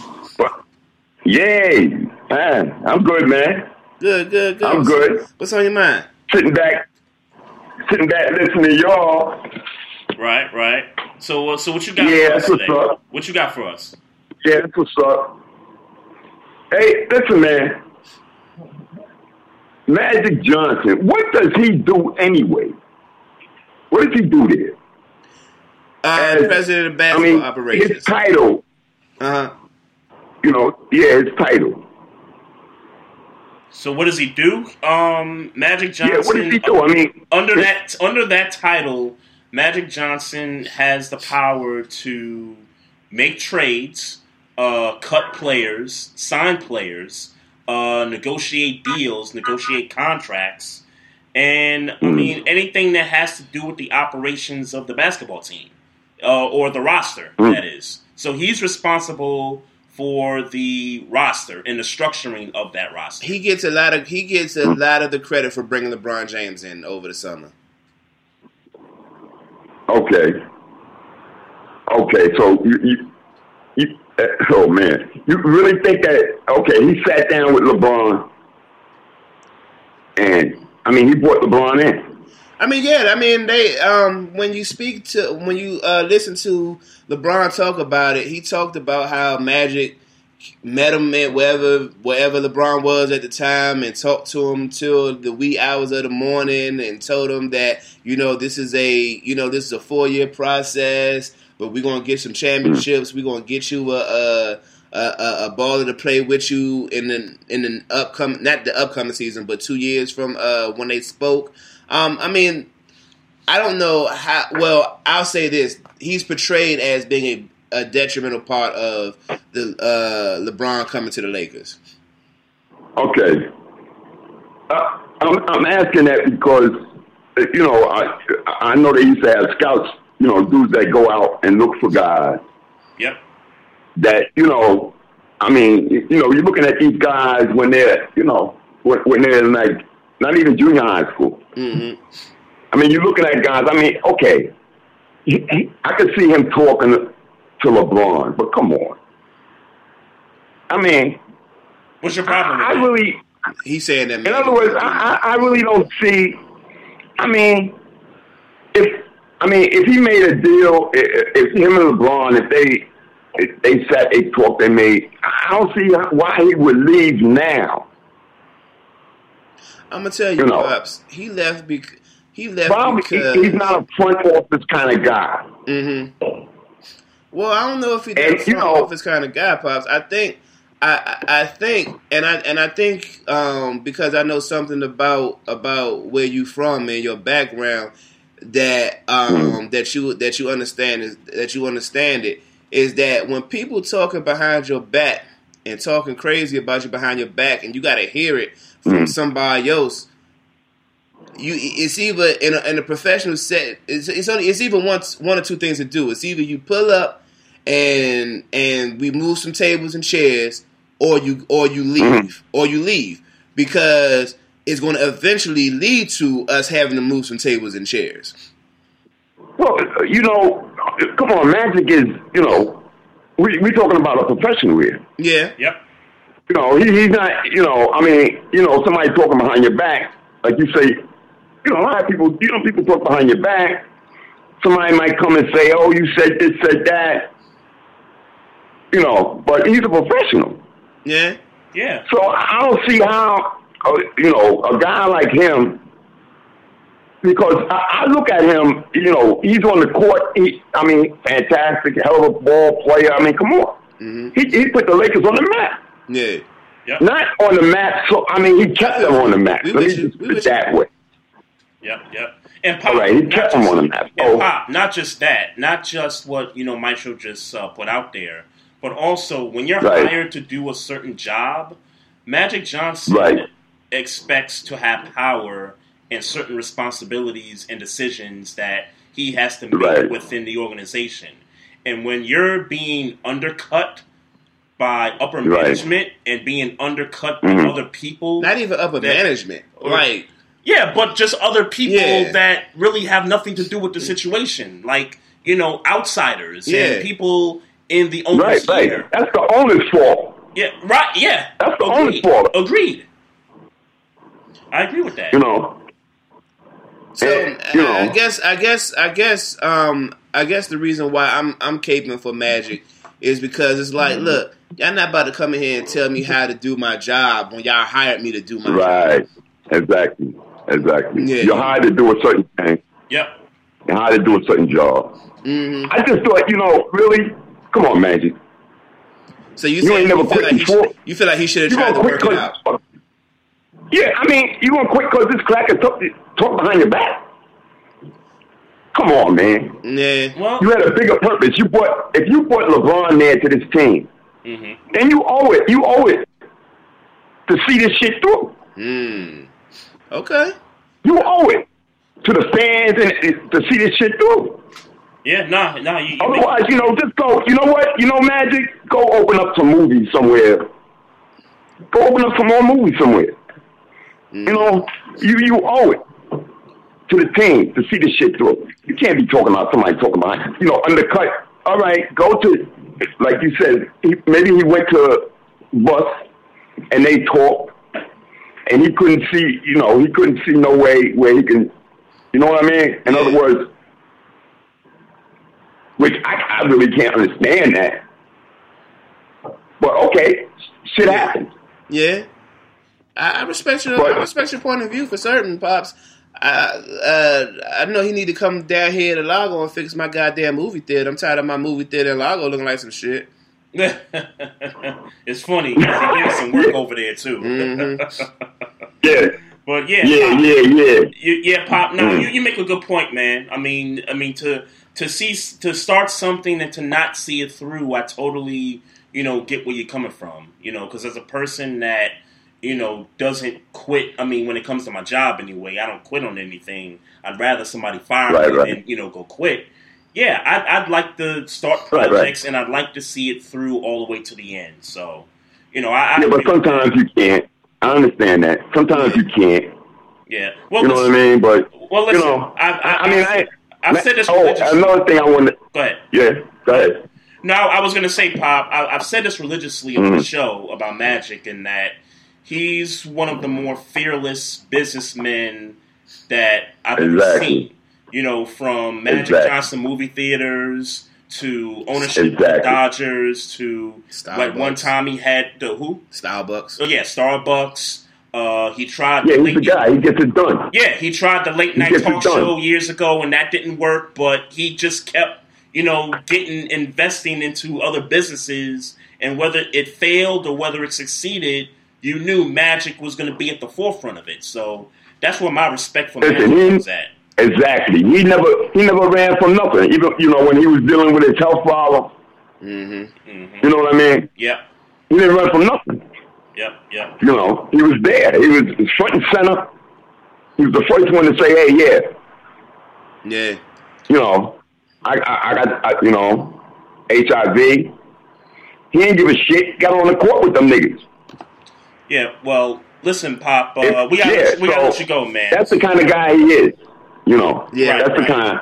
Yay, man. I'm good, man. Good. I'm good. What's on your mind? Sitting back listening to y'all. Right. So what you got for us today? What you got for us? Yeah, that's what's up. Hey, listen, man. Magic Johnson, what does he do anyway? What does he do there? President of basketball operations. His title. Uh-huh. You know, his title. So what does he do? Magic Johnson. Yeah, what does he do? I mean, under that title, Magic Johnson has the power to make trades, cut players, sign players, negotiate deals, negotiate contracts, and I mean anything that has to do with the operations of the basketball team or the roster. That is, so he's responsible for the roster and the structuring of that roster. He gets a lot of the credit for bringing LeBron James in over the summer. Okay. So you oh man, you really think that? Okay, he sat down with LeBron, and I mean, he brought LeBron in. I mean, yeah. I mean, they when you listen to LeBron talk about it, he talked about how Magic met him at wherever LeBron was at the time and talked to him till the wee hours of the morning and told him that, you know, this is a 4-year process, but we're going to get some championships. We're going to get you a baller to play with you in the upcoming, not the upcoming season, but 2 years from when they spoke. I mean, I don't know how, well, I'll say this. He's portrayed as being a detrimental part of the LeBron coming to the Lakers. Okay. I'm asking that because, you know, I know they used to have scouts, you know, dudes that go out and look for guys. Yep. That, you know, I mean, you know, you're looking at these guys when they're, you know, when they're like, not even junior high school. Mm-hmm. I mean, you're looking at guys, I mean, okay, I could see him talking to LeBron, but come on. I mean, what's your problem? I really, he's saying that. In other words, I really don't see. I mean, if he made a deal, if him and LeBron, if they sat, they talked, they made. I don't see why he would leave now. I'm gonna tell you, Pops, he left because he's not a front office kind of guy. Mm-hmm. Well, I don't know if he's a front office kind of guy, Pops. I think, because I know something about where you from and your background, that that you understand it is that when people talking behind your back and talking crazy about you behind your back, and you got to hear it from somebody else. It's either in a professional set. It's either one or two things to do. It's either you pull up and we move some tables and chairs, or you leave because it's going to eventually lead to us having to move some tables and chairs. Well, you know, come on, Magic is, you know, we talking about a professional here. Yeah. Yep. You know, he's not. You know, I mean, you know, somebody talking behind your back, like you say. You know, a lot of people, you know, people talk behind your back. Somebody might come and say, oh, you said this, said that. You know, but he's a professional. Yeah. So I don't see how, you know, a guy like him, because I look at him, you know, he's on the court. Fantastic, hell of a ball player. Come on. Mm-hmm. He put the Lakers on the map. Yeah. Yep. Not on the map. So, he kept them on the map. Let me put it that way. Yep, yep. And Pop, he kept them on the map. And Pop, not just that, not just what, Maestro just put out there, but also when you're hired to do a certain job, Magic Johnson expects to have power and certain responsibilities and decisions that he has to make within the organization. And when you're being undercut by upper management and being undercut by other people. Not even upper management. Yeah, but just other people that really have nothing to do with the situation. Like, outsiders and people in the owner's sphere. Right. That's the owner's fault. Yeah, right, yeah. That's the owner's fault. Agreed. I agree with that. So, I guess the reason why I'm caping for Magic is because it's like, look, y'all not about to come in here and tell me how to do my job when y'all hired me to do my job. Right. Exactly. Yeah. You're hired to do a certain thing. Yep. You're hired to do a certain job. Mm-hmm. I just thought, really, come on, Magic. So you feel like he should have tried to work it out. Yeah, you gonna quit because this cracker talk behind your back? Come on, man. Yeah. Well, you had a bigger purpose. If you brought LeBron there to this team, then you owe it to see this shit through. Mm. Okay. You owe it to the fans and to see this shit through. Yeah, nah. Otherwise, just go. You know what? Magic, go open up some movies somewhere. Go open up some more movies somewhere. Mm. You owe it to the team to see this shit through. You can't be talking about somebody talking behind. Undercut. All right, go to, like you said, maybe he went to Buss and they talked, and he couldn't see. He couldn't see no way where he can. You know what I mean? In other words, which I really can't understand that. But okay, shit happens. Yeah. I respect your point of view for certain, Pops. I know he need to come down here to Lago and fix my goddamn movie theater. I'm tired of my movie theater in Lago looking like some shit. It's funny. He did some work over there, too. Mm-hmm. Yeah. But, yeah. Yeah, Pop, you make a good point, man. To start something and to not see it through, I totally, get where you're coming from. Because as a person that, doesn't quit. When it comes to my job anyway, I don't quit on anything. I'd rather somebody fire me than, go quit. Yeah, I'd like to start projects and I'd like to see it through all the way to the end. So, but sometimes you can't. I understand that. Sometimes you can't. Yeah. Well, you know what I mean? But, listen, I've said this religiously. Oh, another thing I want to... Go ahead. Yeah, go ahead. No, I was going to say, Pop, I've said this religiously on the show about Magic and that he's one of the more fearless businessmen that I've ever seen. From Magic Johnson movie theaters to ownership of the Dodgers to Starbucks. Like one time he had the who? Starbucks. Oh yeah, Starbucks. He tried. Yeah, he's the guy. He gets it done. Yeah, he tried the late night talk show years ago, and that didn't work. But he just kept, investing into other businesses, and whether it failed or whether it succeeded. You knew Magic was going to be at the forefront of it, so that's where my respect for Magic was at. Exactly. He never ran from nothing. Even when he was dealing with his health problem. Mm-hmm. Mm-hmm. You know what I mean? Yeah. He didn't run from nothing. Yep. He was there. He was front and center. He was the first one to say, "Hey, yeah." Yeah. I got HIV. He didn't give a shit. Got on the court with them niggas. Yeah, well, listen, Pop, we gotta let you go, man. That's the kind of guy he is, Yeah, right, that's the kind,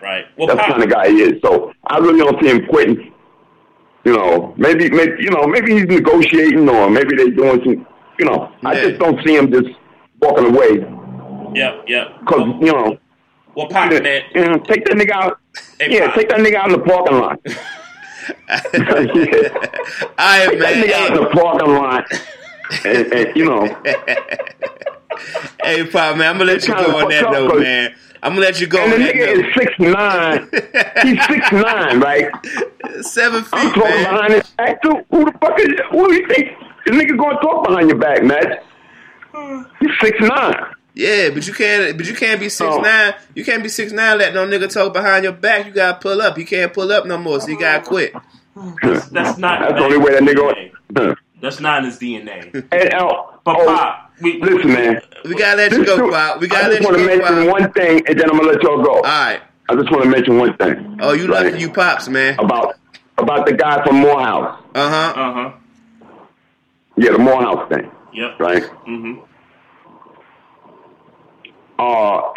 Right. Well, that's the kind of guy he is. So I really don't see him quitting. Maybe he's negotiating, or maybe they're doing some. I just don't see him just walking away. Yeah. Because Well, Pop, man, take that nigga out. Hey, yeah, Pop. Take that nigga out in the parking lot. All right, man. Take that nigga out in the parking lot. and you know. Hey, Pop, man, I'm gonna let you go on that note, man. I'm gonna let you go. And the nigga is 6'9". He's 6'9", right? 7 feet. I'm talking behind his back too. Who the fuck is? Who do you think this nigga gonna talk behind your back, man? He's 6'9". Yeah, but you can't be 6'9". You can't be 6'9", let no nigga talk behind your back. You gotta pull up. You can't pull up no more, so you gotta quit. That's not. That's the only way that nigga. That's not in his DNA. And, but Pop, listen, man. We gotta let you go, Pop. We gotta let you go. I just want to mention one thing, and then I'm gonna let y'all go. All right. I just want to mention one thing. Oh, you lucky, you pops, man. About the guy from Morehouse. Uh huh. Uh huh. Yeah, the Morehouse thing. Yep. Right. Mm-hmm.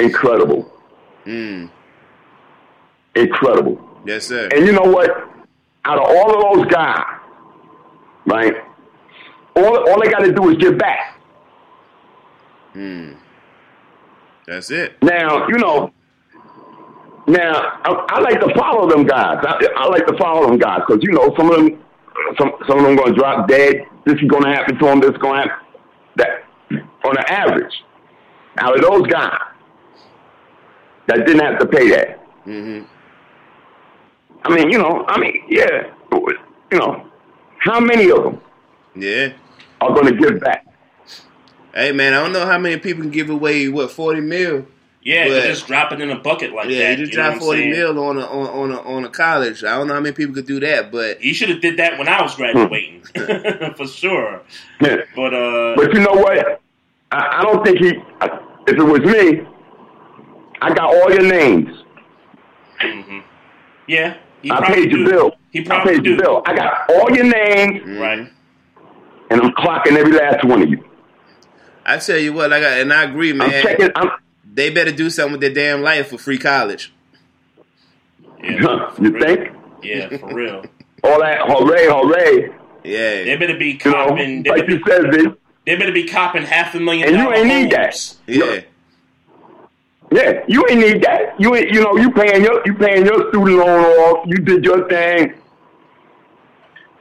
Incredible. Mm. Incredible. Yes, sir. And you know what? Out of all of those guys, right? All they got to do is get back. Hmm. That's it. Now, you know, I like to follow them guys. I like to follow them guys because, you know, some of them going to drop dead. This is going to happen to them. This is going to happen. That, on an average, out of those guys that didn't have to pay that. Mm-hmm. I mean, yeah. You know, how many of them? Yeah, I'm gonna give back. Hey man, I don't know how many people can give away $40 million. Yeah, you just drop it in a bucket like that. Yeah, you just drop $40 million on a college. I don't know how many people could do that, but you should have did that when I was graduating for sure. Yeah. But you know what? I don't think he. If it was me, I got all your names. Mm-hmm. Yeah, I paid your bill. I got all your names. Right. And I'm clocking every last one of you. I tell you what, and I agree, man. They better do something with their damn life for free college. Yeah, you think? Yeah, for real. All that hooray. Yeah. They better be copping. You know, like you said, bitch. They better be copping $500,000. And you ain't need that. Yeah. Yeah, you ain't need that. You paying your student loan off. You did your thing.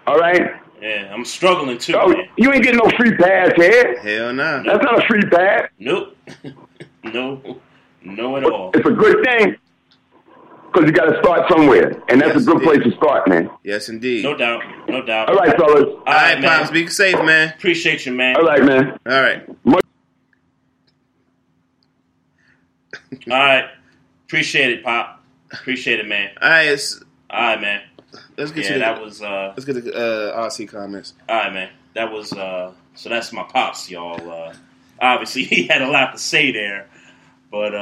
All right. Yeah, I'm struggling too. Oh, man. You ain't getting no free pass here. Hell no. That's not a free pass. Nope. No at all. It's a good thing because you got to start somewhere, and that's a good place to start, man. Yes, indeed. No doubt. All right, fellas. All right, Pops. Be safe, man. Appreciate you, man. All right, man. All right. All right. Appreciate it, Pop. Appreciate it, man. All right, man. Let's get let's get the RC comments. All right, man. That was so that's my pops, y'all. Obviously, he had a lot to say there, but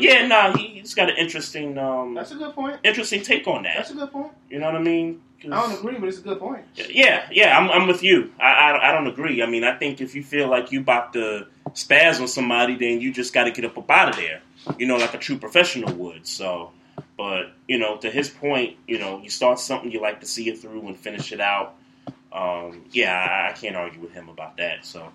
yeah, he's got an interesting. That's a good point. Interesting take on that. That's a good point. You know what I mean? I don't agree, but it's a good point. Yeah. I'm with you. I don't agree. I mean, I think if you feel like you about to spaz on somebody, then you just got to get up out of there. You know, like a true professional would. So. But, you know, to his point, you know, you start something, you like to see it through and finish it out. I can't argue with him about that. So,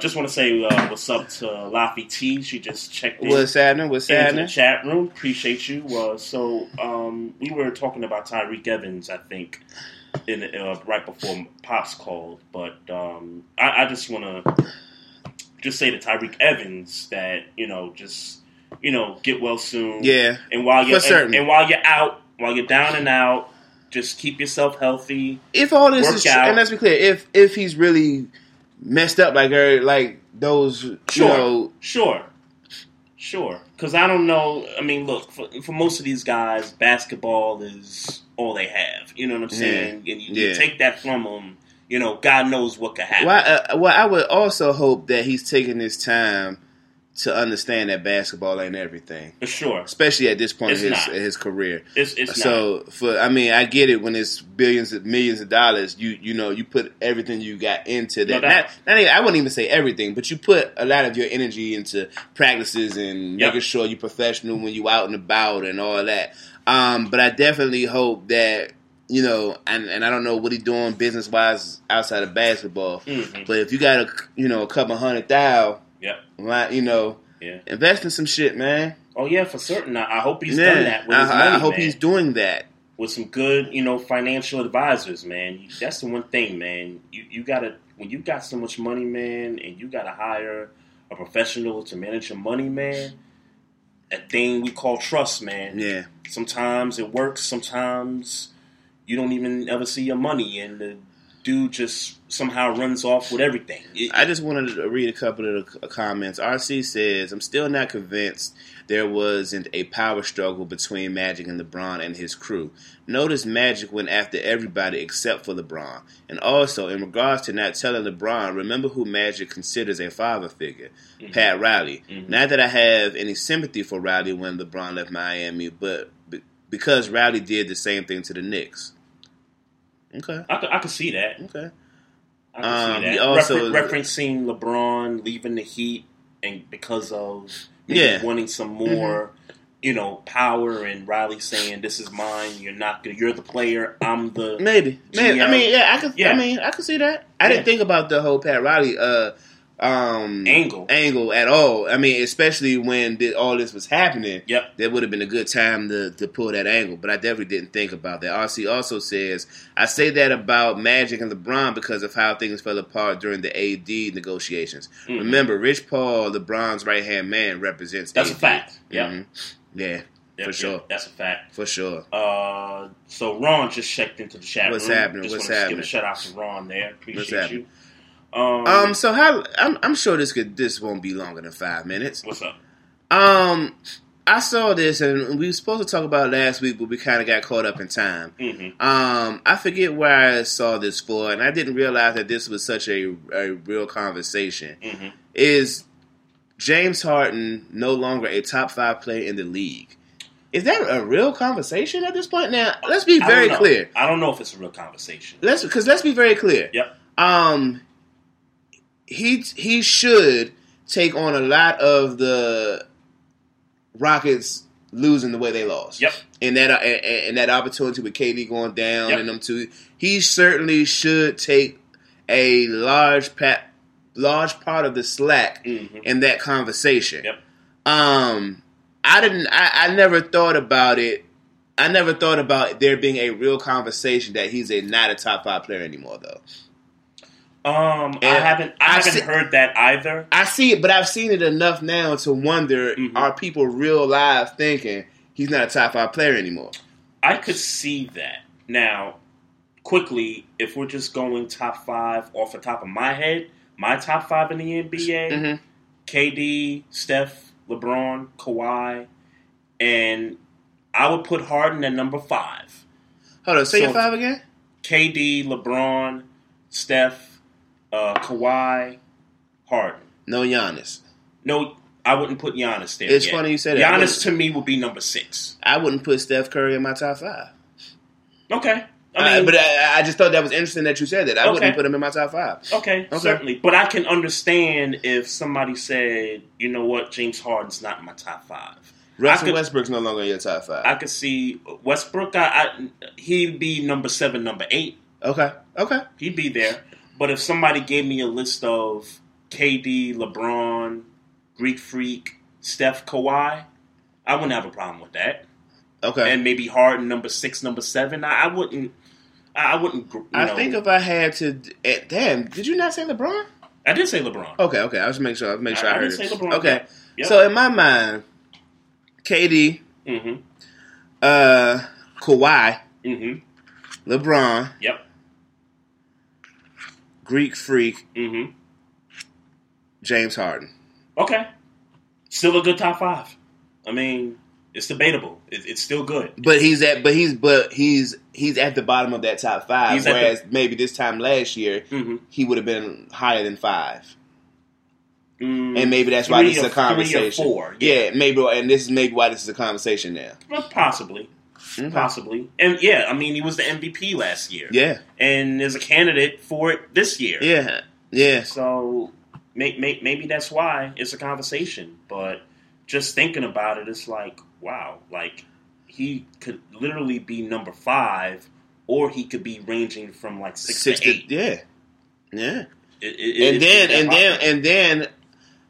just want to say what's up to Laffy T. She just checked in. What's happening? In the chat room. Appreciate you. We were talking about Tyreke Evans, I think, right before Pops called. But I just want to say to Tyreke Evans that, you know, just... You know, get well soon. Yeah. And while you're while you're down and out, just keep yourself healthy. If all this is true, and let's be clear, if he's really messed up like those, sure. Because I don't know. I mean, look, for most of these guys, basketball is all they have. You know what I'm saying? Yeah. And you take that from them. You know, God knows what could happen. Well, I would also hope that he's taking his time to understand that basketball ain't everything, for sure. Especially at this point in his career, it's so. Not. I get it when it's billions and millions of dollars. You know, you put everything you got into that. No doubt. I wouldn't even say everything, but you put a lot of your energy into practices and making sure you're professional when you out and about and all that. But I definitely hope that. You know, and I don't know what he's doing business wise outside of basketball. Mm-hmm. But if you got a couple $100,000. Yeah, you know, invest in some shit, man. Oh yeah, for certain. I hope he's done that with his money, I hope he's doing that with some good, you know, financial advisors, man. That's the one thing, man. You gotta when you got so much money, man, and you got to hire a professional to manage your money, man, a thing we call trust, man. Yeah. Sometimes it works. Sometimes you don't even ever see your money, and the dude just somehow runs off with everything. I just wanted to read a couple of the comments. RC says, I'm still not convinced there wasn't a power struggle between Magic and LeBron and his crew. Notice Magic went after everybody except for LeBron. And also, in regards to not telling LeBron, remember who Magic considers a father figure, mm-hmm. Pat Riley. Mm-hmm. Not that I have any sympathy for Riley when LeBron left Miami, but because Riley did the same thing to the Knicks. Okay. I could see that. Okay. I can see that. Also, referencing LeBron leaving the Heat and because of... Yeah, wanting some more, mm-hmm. you know, power, and Riley saying, "This is mine. You're not gonna. You're the player. I'm the maybe." GM. I mean, yeah, I could. Yeah. I mean, I could see that. I didn't think about the whole Pat Riley angle at all. I mean, especially when all this was happening. Yep, that would have been a good time to pull that angle. But I definitely didn't think about that. RC also says, "I say that about Magic and LeBron because of how things fell apart during the AD negotiations. Mm-hmm. Remember, Rich Paul, LeBron's right hand man, represents that's AD. A fact. Mm-hmm. Yeah, yep, for sure. Yep, that's a fact for sure. So Ron just checked into the chat room. What's happening? Just give a shout out to Ron there. Appreciate you. So how I'm sure this won't be longer than 5 minutes. What's up? I saw this and we were supposed to talk about it last week, but we kind of got caught up in time. Mm-hmm. I forget where I saw this for, and I didn't realize that this was such a real conversation. Mm-hmm. Is James Harden no longer a top 5 player in the league? Is that a real conversation at this point? Now, let's be very clear. I don't know if it's a real conversation. Let's be very clear. Yep. He should take on a lot of the Rockets losing the way they lost. Yep. And that opportunity with KD going down and them two, he certainly should take a large part of the slack in that conversation. Yep. I never thought about it. I never thought about there being a real conversation that he's not a top 5 player anymore, though. I haven't heard that either. I see it, but I've seen it enough now to wonder: are people real live thinking he's not a top 5 player anymore? I could see that now. Quickly, if we're just going top 5 off the top of my head, my top 5 in the NBA: KD, Steph, LeBron, Kawhi, and I would put Harden at number 5. Hold on, say your 5 again. KD, LeBron, Steph. Kawhi, Harden. No Giannis. No, I wouldn't put Giannis there. It's funny you said that. Giannis to me would be number 6. I wouldn't put Steph Curry in my top 5. Okay. I just thought that was interesting that you said that. I wouldn't put him in my top 5. Okay, certainly. But I can understand if somebody said, you know what, James Harden's not in my top 5. Westbrook's no longer in your top 5. I could see Westbrook, he'd be number 7, number 8. Okay. He'd be there. But if somebody gave me a list of KD, LeBron, Greek Freak, Steph, Kawhi, I wouldn't have a problem with that. Okay. And maybe Harden, number 6, number 7. I wouldn't. You know. I think if I had to. Damn, did you not say LeBron? I did say LeBron. Okay. I was make sure I heard it. I did say LeBron. Okay. Yep. So in my mind, KD, Kawhi, LeBron. Yep. Greek Freak, James Harden. Okay. Still a good top 5. I mean, it's debatable. It's still good. But he's at the bottom of that top 5, whereas maybe this time last year, he would have been higher than 5. And maybe that's why this is a conversation. 3 or 4. Yeah, maybe, and this is maybe why this is a conversation now. Well, possibly. Okay. Possibly. And, yeah, I mean, he was the MVP last year. Yeah. And is a candidate for it this year. Yeah. So maybe that's why it's a conversation. But just thinking about it, it's like, wow. Like, he could literally be number 5, or he could be ranging from, like, 6 to 8. Yeah. And then,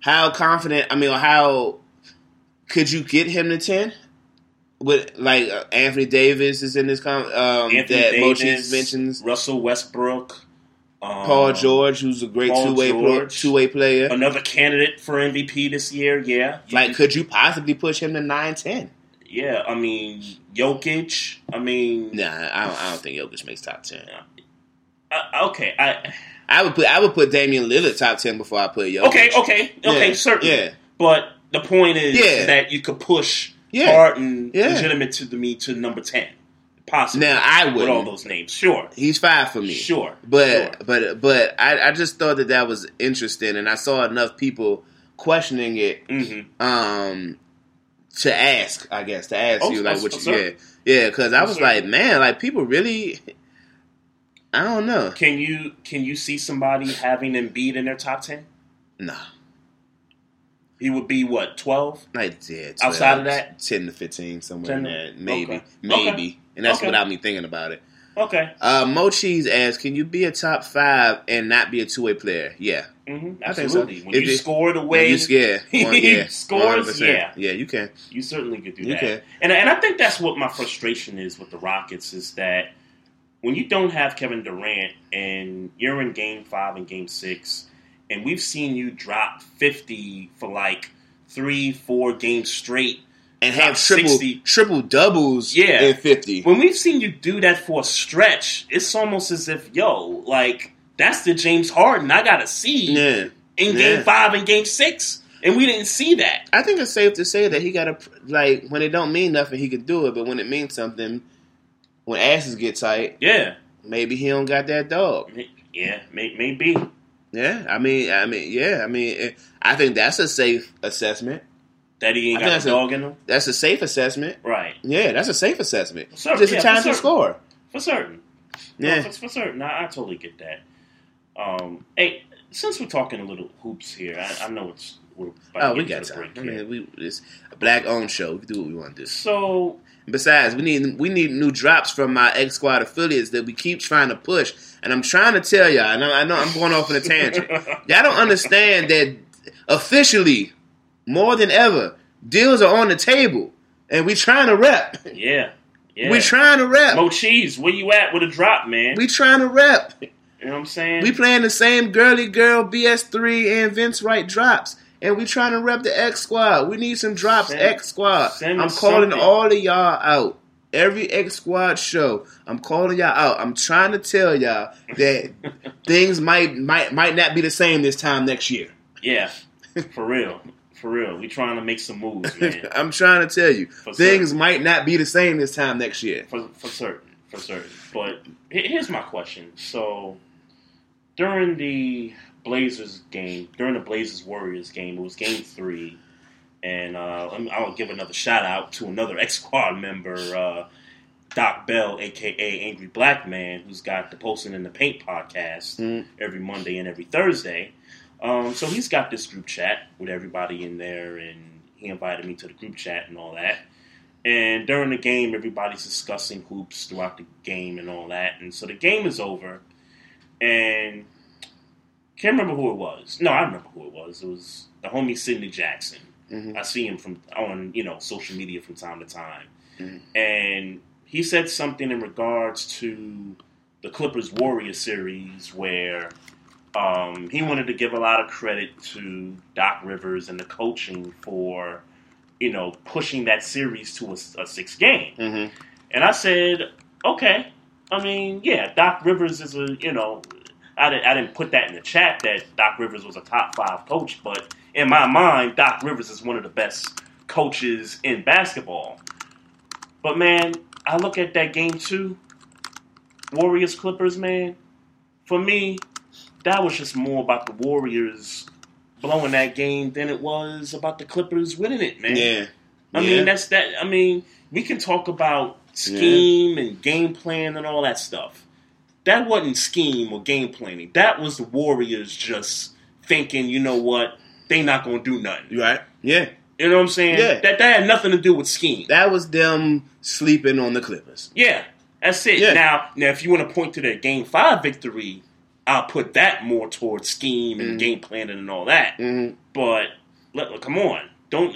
how confident, I mean, how could you get him to 10? With like Anthony Davis is in this comment that Mochi mentions. Russell Westbrook, Paul George, who's a great two-way player. Another candidate for MVP this year, yeah. Like, could you possibly push him to 9-10? Yeah, I mean, Jokic, Nah, I don't think Jokic makes top 10. Okay, I would put Damian Lillard top 10 before I put Jokic. Okay, certainly. Yeah. But the point is that you could push Harden legitimate to number 10. Possibly. Now I would with all those names. Sure, he's 5 for me. Sure, but I just thought that was interesting, and I saw enough people questioning it to ask. I guess to ask you like what you because I was like, man, like people really. I don't know. Can you see somebody having Embiid in their top 10? Nah. He would be, 12? Yeah, 12. Outside of that? 10 to 15, somewhere in there. Maybe. Okay. Maybe. And that's without me thinking about it. Okay. Mo Cheese asks, can you be a top 5 and not be a two-way player? Yeah. Mm-hmm. Absolutely. So. When you score the way he scores, yeah, you can. You certainly could do that. You can. And I think that's what my frustration is with the Rockets is that when you don't have Kevin Durant and you're in Game 5 and Game 6, and we've seen you drop 50 for like 3-4 games straight, and have triple doubles in 50. When we've seen you do that for a stretch, it's almost as if like that's the James Harden I gotta see in Game 5 and Game 6, and we didn't see that. I think it's safe to say that he gotta like when it don't mean nothing, he could do it, but when it means something, when asses get tight, maybe he don't got that dog. Yeah, maybe. Yeah, I mean, I think that's a safe assessment. That he ain't got a dog in him? That's a safe assessment. Right. Yeah, that's a safe assessment. It's just a time to score. For certain. Yeah. No, for certain. I totally get that. Hey, since we're talking a little hoops here, I know it's... we got time. I mean, it's a black-owned show. We can do what we want to do. So... Besides, we need new drops from my X Squad affiliates that we keep trying to push, and I'm trying to tell y'all. And I know I'm going off on a tangent. Y'all don't understand that officially, more than ever, deals are on the table, and we trying to rep. Yeah. We trying to rep. Mo Cheese, where you at with a drop, man? We trying to rep. You know what I'm saying? We playing the same girly girl BS3 and Vince Wright drops. And we trying to rep the X Squad. We need some drops, X Squad. I'm calling all of y'all out. Every X Squad show, I'm calling y'all out. I'm trying to tell y'all that things might not be the same this time next year. Yeah, for real. For real. We trying to make some moves, man. I'm trying to tell you. Things might not be the same this time next year. For certain. But here's my question. So, during the Blazers-Warriors game, it was Game 3, and I'll give another shout-out to another X-Squad member, Doc Bell, a.k.a. Angry Black Man, who's got the Posting in the Paint podcast every Monday and every Thursday. So he's got this group chat with everybody in there, and he invited me to the group chat and all that. And during the game, everybody's discussing hoops throughout the game and all that. And so the game is over, and... Can't remember who it was. No, I remember who it was. It was the homie Sidney Jackson. Mm-hmm. I see him on social media from time to time. Mm-hmm. And he said something in regards to the Clippers-Warriors series where he wanted to give a lot of credit to Doc Rivers and the coaching for, pushing that series to a 6th game. Mm-hmm. And I said, okay. I mean, yeah, Doc Rivers is a I didn't put that in the chat that Doc Rivers was a top 5 coach, but in my mind, Doc Rivers is one of the best coaches in basketball. But, man, I look at that Game 2, Warriors-Clippers, man. For me, that was just more about the Warriors blowing that game than it was about the Clippers winning it, man. Yeah. I mean, that's that. I mean, we can talk about scheme and game plan and all that stuff. That wasn't scheme or game planning. That was the Warriors just thinking, you know what, they not going to do nothing. Right. Yeah. You know what I'm saying? Yeah. That had nothing to do with scheme. That was them sleeping on the Clippers. Yeah. That's it. Yeah. Now, if you want to point to their Game 5 victory, I'll put that more towards scheme and game planning and all that. Mm-hmm. But, come on. Don't...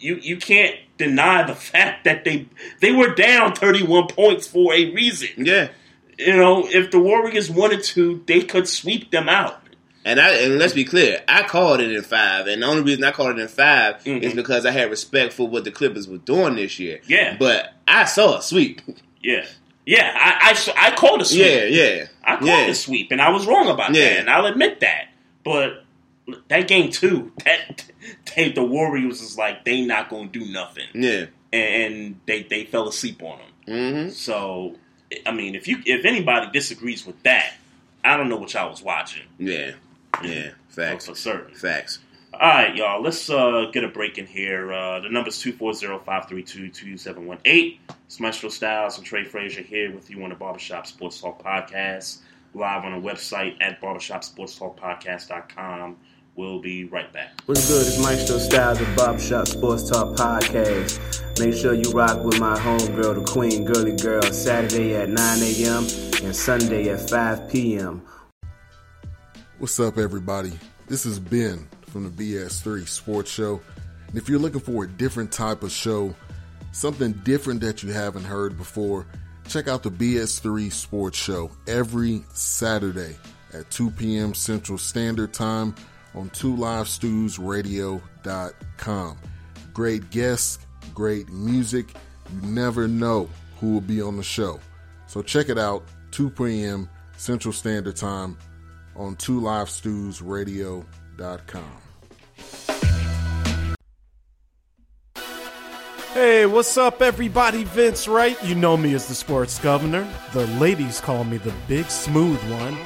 You can't deny the fact that they were down 31 points for a reason. Yeah. you know, if the Warriors wanted to, they could sweep them out. And let's be clear, I called it in 5, and the only reason I called it in 5 is because I had respect for what the Clippers were doing this year. Yeah. But I saw a sweep. Yeah. Yeah, I called a sweep. Yeah. I called a sweep, and I was wrong about that, and I'll admit that. But that game 2, the Warriors was like, they not going to do nothing. Yeah. And they fell asleep on them. Mm-hmm. So, I mean, if anybody disagrees with that, I don't know what y'all was watching. Yeah. Yeah, facts. For certain. Facts. All right, y'all. Let's get a break in here. The number's 240-532-2718. It's Maestro Styles and Trey Frazier here with you on the Barbershop Sports Talk Podcast. Live on the website at barbershopsportstalkpodcast.com. We'll be right back. What's good? It's Maestro Styles of Barbershop Sports Talk Podcast. Make sure you rock with my homegirl, the Queen Girly Girl, Saturday at 9 a.m. and Sunday at 5 p.m. What's up, everybody? This is Ben from the BS3 Sports Show. And if you're looking for a different type of show, something different that you haven't heard before, check out the BS3 Sports Show every Saturday at 2 p.m. Central Standard Time on 2livestewsradio.com. Great guests, great music. You never know who will be on the show. So check it out, 2 p.m. Central Standard Time on 2livestewsradio.com. Hey, what's up, everybody? Vince Wright. You know me as the sports governor. The ladies call me the big smooth one.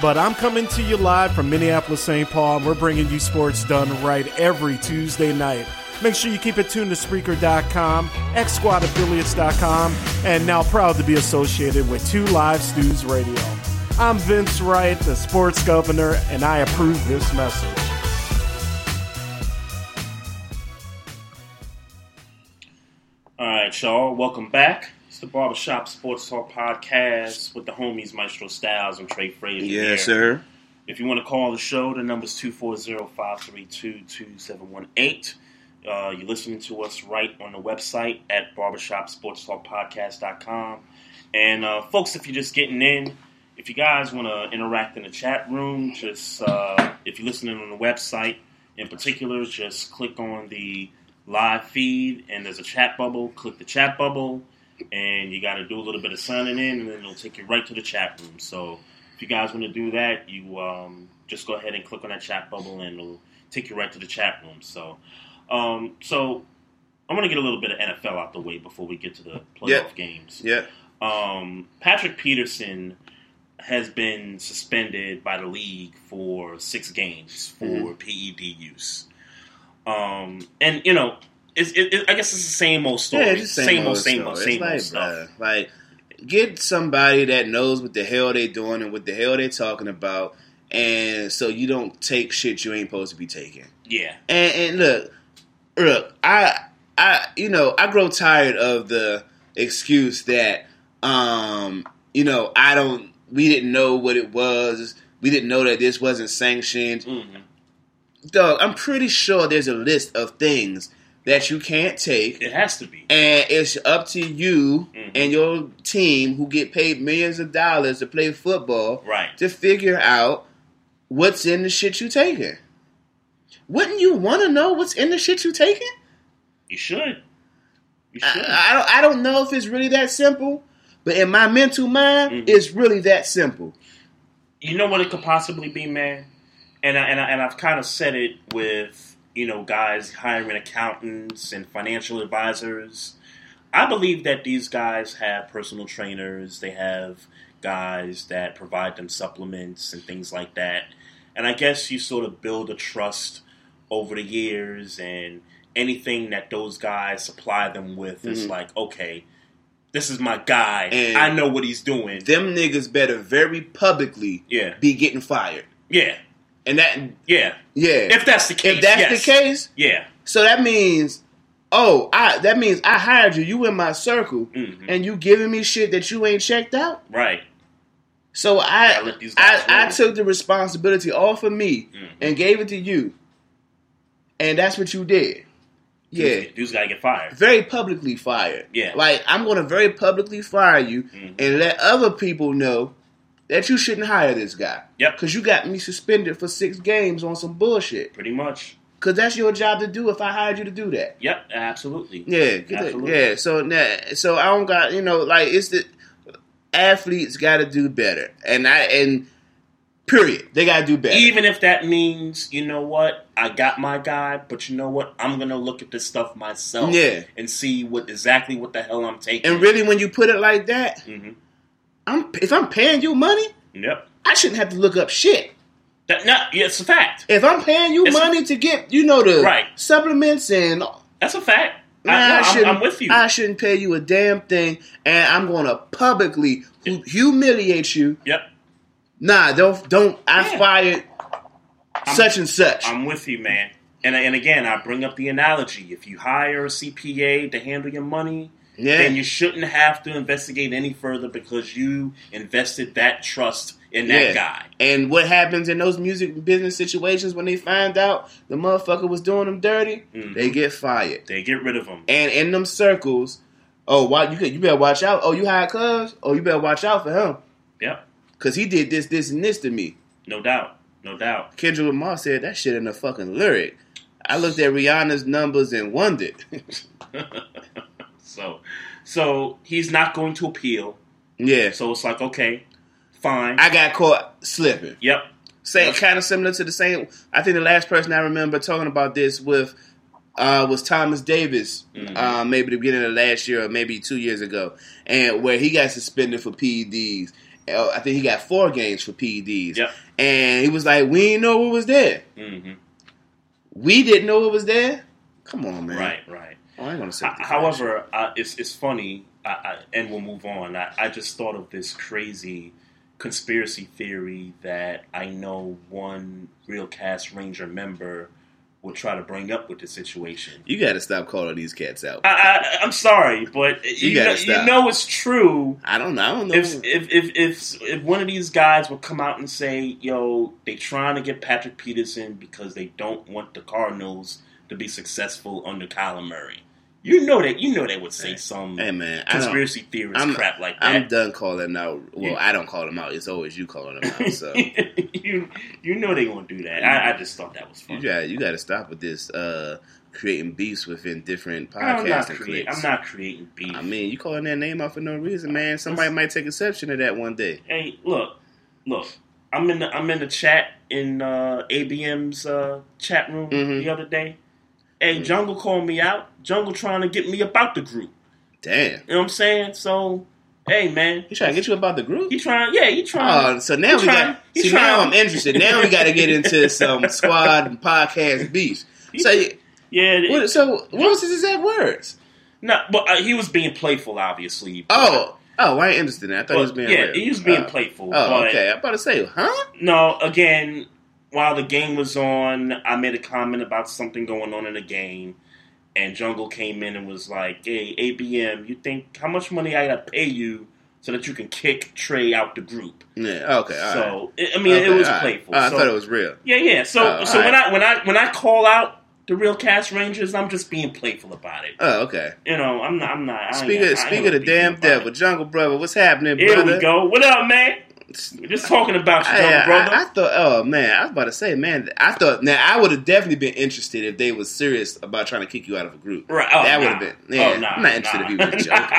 But I'm coming to you live from Minneapolis, St. Paul, and we're bringing you sports done right every Tuesday night. Make sure you keep it tuned to Spreaker.com, X Squad Affiliates.com, and now proud to be associated with 2 Live Stews Radio. I'm Vince Wright, the sports governor, and I approve this message. All right, y'all. Welcome back. It's the Barbershop Sports Talk Podcast with the homies Maestro Styles and Trey Frazier. Yes, sir. If you want to call the show, the number's 240-532-2718. You're listening to us right on the website at barbershopsportstalkpodcast.com. And, folks, if you're just getting in, if you guys want to interact in the chat room, just if you're listening on the website in particular, just click on the live feed, and there's a chat bubble. Click the chat bubble. And you got to do a little bit of signing in, and then it'll take you right to the chat room. So if you guys want to do that, you just go ahead and click on that chat bubble, and it'll take you right to the chat room. So I want to get a little bit of NFL out the way before we get to the playoff games. Yeah. Patrick Peterson has been suspended by the league for 6 games for PED use. And, you know, I guess it's the same old story. Yeah, it's the same old stuff. Like, get somebody that knows what the hell they doing and what the hell they talking about, and so you don't take shit you ain't supposed to be taking. Yeah. And look, I grow tired of the excuse that, we didn't know what it was. We didn't know that this wasn't sanctioned. Mm-hmm. Dog, I'm pretty sure there's a list of things that you can't take. It has to be. And it's up to you and your team, who get paid millions of dollars to play football, right, to figure out what's in the shit you taking. Wouldn't you want to know what's in the shit you taking? You should. You should. I don't know if it's really that simple, but in my mental mind, it's really that simple. You know what it could possibly be, man? And I've kind of said it with, you know, guys hiring accountants and financial advisors. I believe that these guys have personal trainers. They have guys that provide them supplements and things like that. And I guess you sort of build a trust over the years, and anything that those guys supply them with is like, okay, this is my guy. And I know what he's doing. Them niggas better very publicly be getting fired. Yeah. And that, if that's the case, so that means, that means I hired you. You in my circle, and you giving me shit that you ain't checked out, right? So I took the responsibility off of me and gave it to you, and that's what you did. Dude's got to get fired. Very publicly fired. Yeah. Like, I'm going to very publicly fire you and let other people know that you shouldn't hire this guy. Yep. Because you got me suspended for 6 games on some bullshit. Pretty much. Because that's your job to do if I hired you to do that. Yep, absolutely. Yeah. Absolutely. Yeah, so I don't got, like, it's the athletes got to do better. And period. They got to do better. Even if that means, you know what, I got my guy, but you know what, I'm going to look at this stuff myself and see what the hell I'm taking. And really, when you put it like that, if I'm paying you money, I shouldn't have to look up shit. It's a fact. If I'm paying you money to get, the supplements and... That's a fact. I'm with you. I shouldn't pay you a damn thing, and I'm going to publicly humiliate you. Yep. Nah, don't. I fired such and such. I'm with you, man. And again, I bring up the analogy. If you hire a CPA to handle your money, then you shouldn't have to investigate any further because you invested that trust in that guy. And what happens in those music business situations when they find out the motherfucker was doing them dirty? They get fired. They get rid of them. And in them circles, you better watch out. Oh, you hired Cuz? Oh, you better watch out for him. Yep. Because he did this, this, and this to me. No doubt. Kendrick Lamar said that shit in a fucking lyric. I looked at Rihanna's numbers and wondered. So he's not going to appeal. Yeah. So it's like, okay, fine. I got caught slipping. Yep. Kind of similar to the same. I think the last person I remember talking about this with was Thomas Davis, maybe the beginning of last year or maybe 2 years ago, and where he got suspended for PEDs. I think he got 4 games for PEDs. Yep. And he was like, we didn't know what was there. Mm-hmm. We didn't know what was there? Come on, man. Right. Oh, I ain't going to say that. However, it's funny, and we'll move on. I just thought of this crazy conspiracy theory that I know one Real Cast Ranger member will try to bring up with the situation. You got to stop calling these cats out. I'm sorry, but you know it's true. I don't know. If one of these guys would come out and say, "Yo, they trying to get Patrick Peterson because they don't want the Cardinals to be successful under Kyler Murray," they would say some conspiracy theorist crap like that. I'm done calling out. Well, I don't call them out. It's always you calling them out. So they gonna do that. I just thought that was funny. You got to stop with this creating beefs within different podcasts and clips. I'm not creating beef. I mean, you calling that name out for no reason, man. Somebody might take exception to that one day. Hey, look. I'm in the chat in ABM's chat room the other day. Hey, Jungle called me out. Jungle trying to get me about the group. Damn. You know what I'm saying? So, hey, man. He trying to get you about the group? He trying. Oh, so now now I'm interested. Now we got to get into some squad and podcast beef. What was his exact words? No, but he was being playful, obviously. But, Oh, I ain't interested in that. I thought he was being real. He was being playful. Oh, but, okay. I'm about to say, huh? No, again... While the game was on, I made a comment about something going on in the game, and Jungle came in and was like, "Hey, ABM, you think how much money I gotta pay you so that you can kick Trey out the group?" Yeah, okay. It was playful. Right. I thought it was real. Yeah. So when I call out the Real Cast Rangers, I'm just being playful about it. Oh, okay. I'm not. Speaking of the damn devil, Jungle brother, what's happening, brother? Here we go. What up, man? We're just talking about you, brother. I thought, I was about to say, man, I would have definitely been interested if they was serious about trying to kick you out of a group. Right. Oh, that would have been, I'm not interested if you were joking.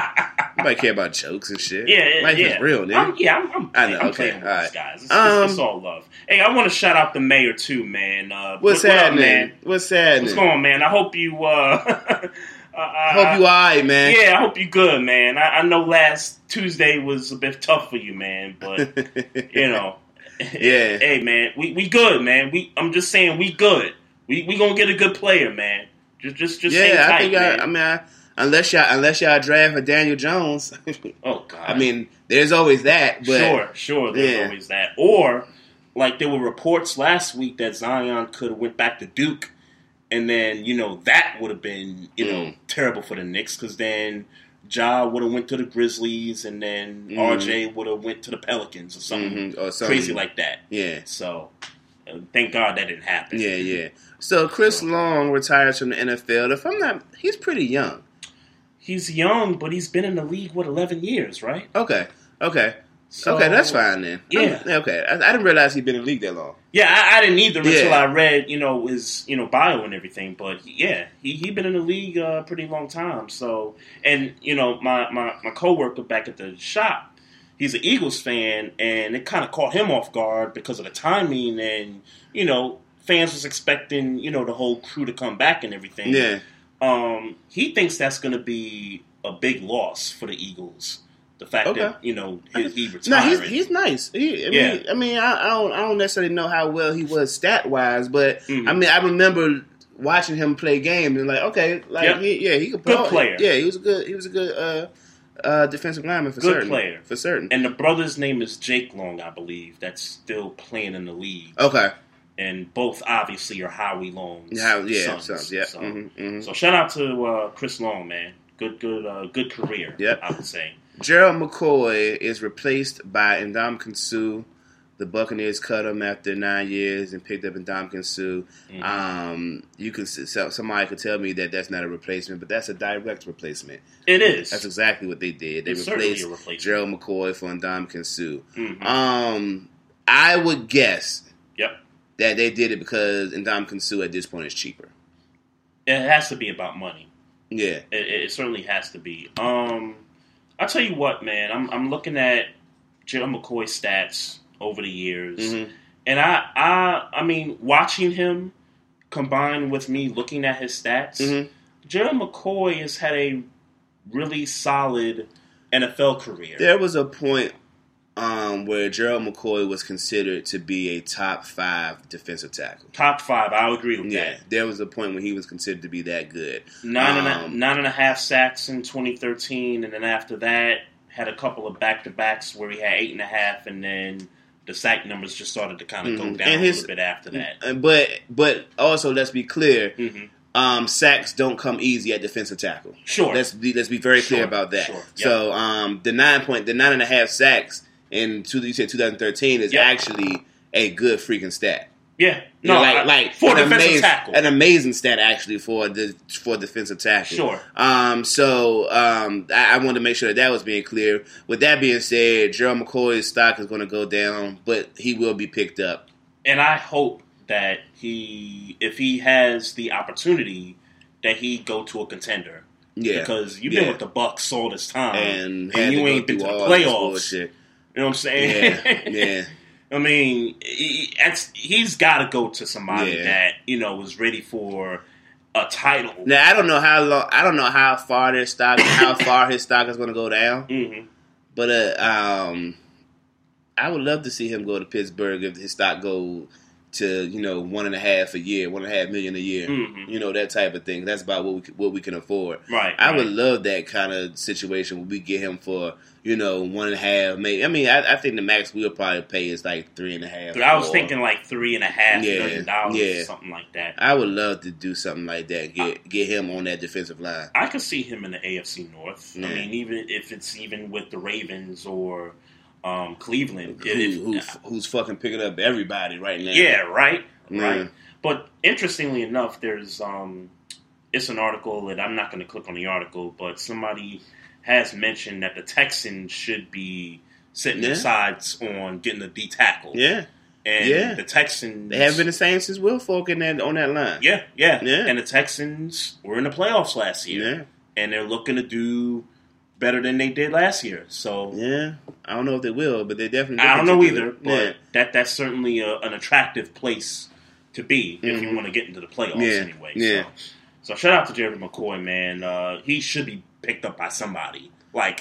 Nobody care about jokes and shit. Yeah, life is real, nigga. I'm playing with these guys. It's all love. Hey, I want to shout out the mayor, too, man. What's happening? What's going on, man? I hope you, I hope you all right, man. Yeah, I hope you good, man. I know last Tuesday was a bit tough for you, man, but, Yeah. Hey, man, we good, man. I'm just saying we good. We gonna get a good player, man. Just hang tight, man. Unless y'all draft for Daniel Jones. Oh, God. I mean, there's always that. But sure, there's always that. Or, like, there were reports last week that Zion could have went back to Duke. And then, that would have been, terrible for the Knicks because then Ja would have went to the Grizzlies and then RJ would have went to the Pelicans or something crazy like that. Yeah. So, Thank God that didn't happen. Yeah, yeah. So Chris Long retires from the NFL. If I'm not, he's pretty young. He's young, but he's been in the league, what, 11 years, right? Okay. So, okay, that's fine then. Yeah. I didn't realize he'd been in the league that long. Yeah, I didn't either until I read, his bio and everything. But yeah, he been in the league a pretty long time. So, and my coworker back at the shop, he's an Eagles fan, and it kind of caught him off guard because of the timing, and fans was expecting the whole crew to come back and everything. Yeah. He thinks that's going to be a big loss for the Eagles. The fact that he retired. No, he's nice. I don't necessarily know how well he was stat wise, but I remember watching him play games and he could play. Good player. Yeah, he was a good defensive lineman for certain. Good player for certain. And the brother's name is Jake Long, I believe. That's still playing in the league. Okay. And both obviously are Howie Long's sons. Yeah. So, so shout out to Chris Long, man. Good career. Yep. I would say. Gerald McCoy is replaced by Ndamukong Suh. The Buccaneers cut him after 9 years and picked up Ndamukong Suh. Mm-hmm. Somebody could tell me that that's not a replacement, but that's a direct replacement. It is. That's exactly what they did. They replaced Gerald McCoy for Ndamukong Suh. Mm-hmm. I would guess that they did it because Ndamukong Suh at this point is cheaper. It has to be about money. Yeah, it certainly has to be. I'll tell you what, man. I'm looking at Gerald McCoy's stats over the years. Mm-hmm. And I mean, watching him combined with me looking at his stats, Gerald McCoy has had a really solid NFL career. There was a point where Gerald McCoy was considered to be a top 5 defensive tackle. Top 5, I agree with that. Yeah, there was a point when he was considered to be that good. 9.5 sacks in 2013, and then after that, had a couple of back-to-backs where he had 8.5, and then the sack numbers just started to kind of go down a little bit after that. But also, let's be clear, sacks don't come easy at defensive tackle. Sure. Let's be very clear about that. Sure. Yep. So the 9.5 sacks, and you said 2013 is actually a good freaking stat. Yeah, for an amazing stat actually for defensive tackle. Sure. I wanted to make sure that was being clear. With that being said, Gerald McCoy's stock is going to go down, but he will be picked up. And I hope that if he has the opportunity, that he go to a contender. Yeah, because you've been with the Bucks all this time, and you ain't been to the playoffs. You know what I'm saying? Yeah. I mean, he's got to go to somebody that was ready for a title. Now I don't know how far their stock, how far his stock is going to go down. Mm-hmm. But I would love to see him go to Pittsburgh if his stock go to $1.5 million a year, that type of thing. That's about what we can afford. Right. I would love that kind of situation where we get him for. $1.5 maybe. I mean, I think the max we'll probably pay is like $3.5. I was thinking like $3.5 million or something like that. I would love to do something like that. Get him on that defensive line. I could see him in the AFC North. Yeah. I mean, even if it's with the Ravens or Cleveland, who's fucking picking up everybody right now? Yeah, right. But interestingly enough, there's it's an article, and I'm not going to click on the article, but somebody has mentioned that the Texans should be setting their sides on getting a D tackle. Yeah. And the Texans... They have been the same since Will Folk on that line. Yeah. And the Texans were in the playoffs last year. Yeah. And they're looking to do better than they did last year. So... Yeah. I don't know if they will, but they definitely... I don't know either, but that's certainly an attractive place to be if you want to get into the playoffs anyway. Yeah. So shout out to Gerald McCoy, man. He should be picked up by somebody. Like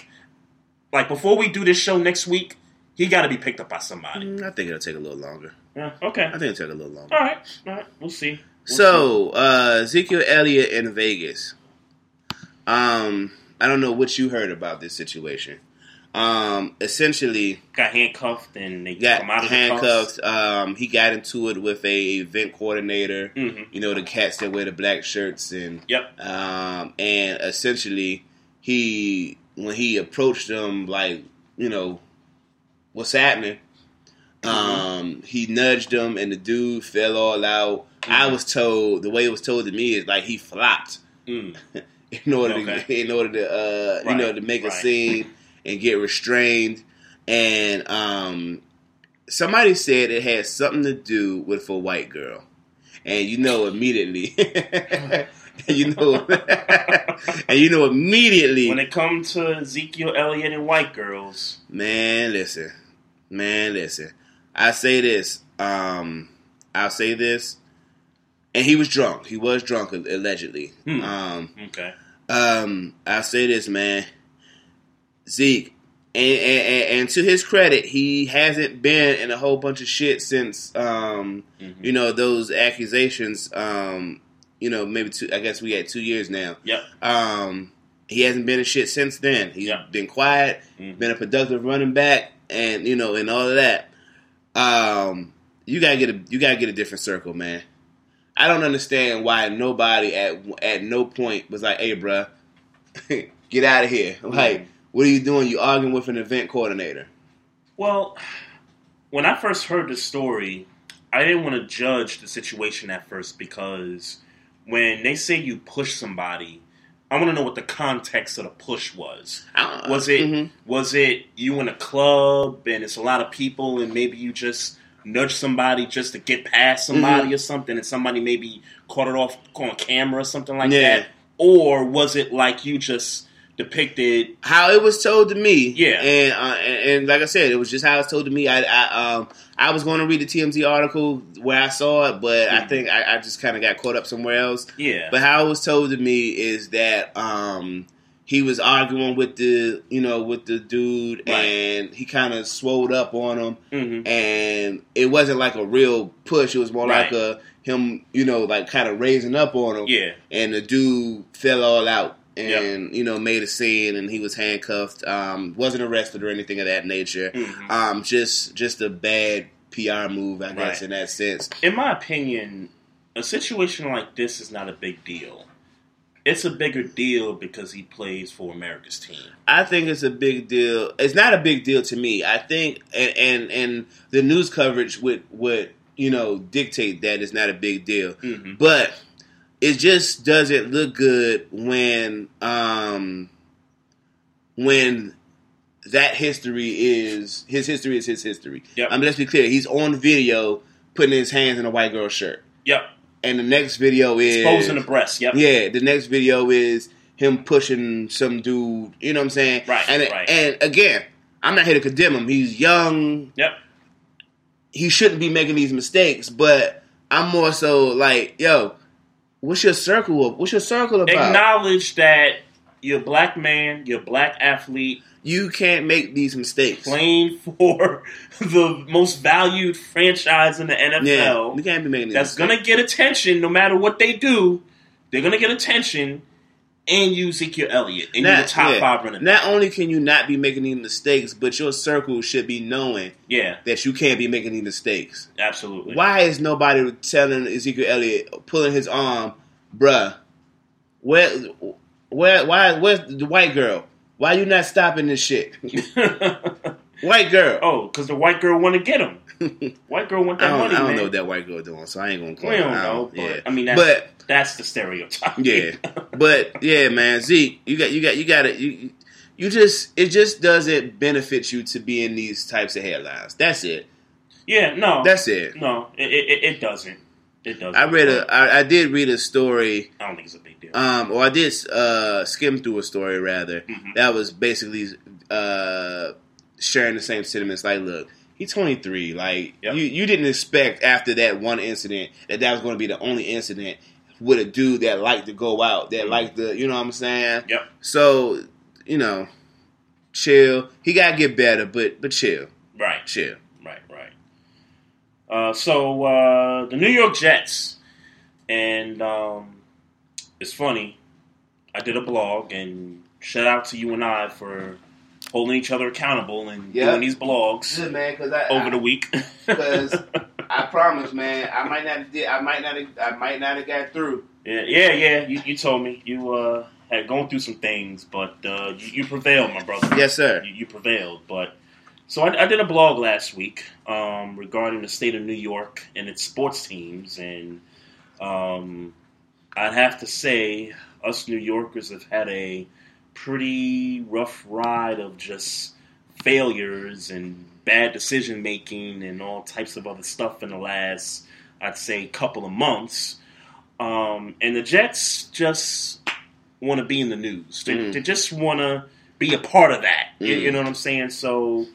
before we do this show next week, he got to be picked up by somebody. I think it'll take a little longer. Yeah, okay. I think it'll take a little longer. All right. We'll see. Ezekiel Elliott in Vegas. I don't know what you heard about this situation. Essentially, got handcuffed and they got him out of handcuffed. He got into it with a event coordinator. The cats that wear the black shirts and and essentially, when he approached them, like, what's happening? He nudged him, and the dude fell all out. Mm. I was told, the way it was told to me is like he flopped in order to you know, to make a scene and get restrained. And somebody said it had something to do with a white girl, and you know immediately. Immediately. When it comes to Ezekiel Elliott and white girls, man, listen. I say this. I'll say this. And he was drunk. He was drunk, allegedly. I'll say this, man. Zeke, and to his credit, he hasn't been in a whole bunch of shit since, you know, those accusations, you know, maybe two. I guess we had 2 years now. Yep. He hasn't been in shit since then. He's been quiet, been a productive running back, and you know, and all of that. You gotta get a different circle, man. I don't understand why nobody at no point was like, "Hey, bruh, get out of here!" Like, what are you doing? You arguing with an event coordinator? Well, when I first heard the story, I didn't want to judge the situation at first because when they say you push somebody, I want to know what the context of the push was. Was it you in a club and it's a lot of people and maybe you just nudge somebody just to get past somebody or something and somebody maybe caught it off on camera or something like that? Or was it like you just depicted how it was told to me? Yeah. And like I said, it was just how it's told to me. I was going to read the TMZ article where I saw it, but I think I just kind of got caught up somewhere else. Yeah. But how it was told to me is that he was arguing with the dude, and he kind of swole up on him, and it wasn't like a real push. It was more like him, you know, like kind of raising up on him. Yeah. And the dude fell all out and you know, made a scene, and he was handcuffed, wasn't arrested or anything of that nature. Just a bad PR move, I guess, in that sense. In my opinion, a situation like this is not a big deal. It's a bigger deal because he plays for America's team. I think it's a big deal. It's not a big deal to me. I think, and the news coverage would you know, dictate that it's not a big deal. But it just doesn't look good when that his history is his history. Yep. I mean, let's be clear. He's on video putting his hands in a white girl's shirt. Yep. And the next video is exposing the breasts. Yep. Yeah. The next video is him pushing some dude. You know what I'm saying? Right. And again, I'm not here to condemn him. He's young. Yep. He shouldn't be making these mistakes. But I'm more so like, yo, what's your circle about? Acknowledge that you're a black man, you're a black athlete. You can't make these mistakes. Playing for the most valued franchise in the NFL. Yeah, we can't be making these mistakes. That's going to get attention no matter what they do. They're going to get attention. And you, Ezekiel Elliott, and you're the top five running back. Not only can you not be making these mistakes, but your circle should be knowing that you can't be making these mistakes. Absolutely. Why is nobody telling Ezekiel Elliott, pulling his arm, bruh, where's the white girl? Why you not stopping this shit? White girl. Oh, because the white girl want to get him. White girl want that money, man. I don't know what that white girl doing, so I ain't going to call her. We don't know, but I mean, that's the stereotype. Yeah. But yeah, man, Zeke, it just doesn't benefit you to be in these types of headlines. That's it. Yeah, no. That's it. No, it doesn't. It doesn't. I did read a story. I don't think it's a big deal. Or I did skim through a story rather that was basically sharing the same sentiments. Like, look, he's 23. Like you didn't expect after that one incident that was going to be the only incident with a dude that liked to go out, that liked to, you know what I'm saying? Yep. So, you know, chill. He got to get better, but chill. Right. Chill. Right. So, the New York Jets, and it's funny, I did a blog, and shout out to you and I for holding each other accountable and doing these blogs the week. Because I promise, man, I might not have got through. Yeah. You told me you had gone through some things, but you prevailed, my brother. Yes, sir. You prevailed, but So I did a blog last week regarding the state of New York and its sports teams, and I'd have to say us New Yorkers have had a pretty rough ride of just failures and bad decision-making and all types of other stuff in the last, I'd say, couple of months. And the Jets just want to be in the news. They just want to be a part of that. You know what I'm saying? So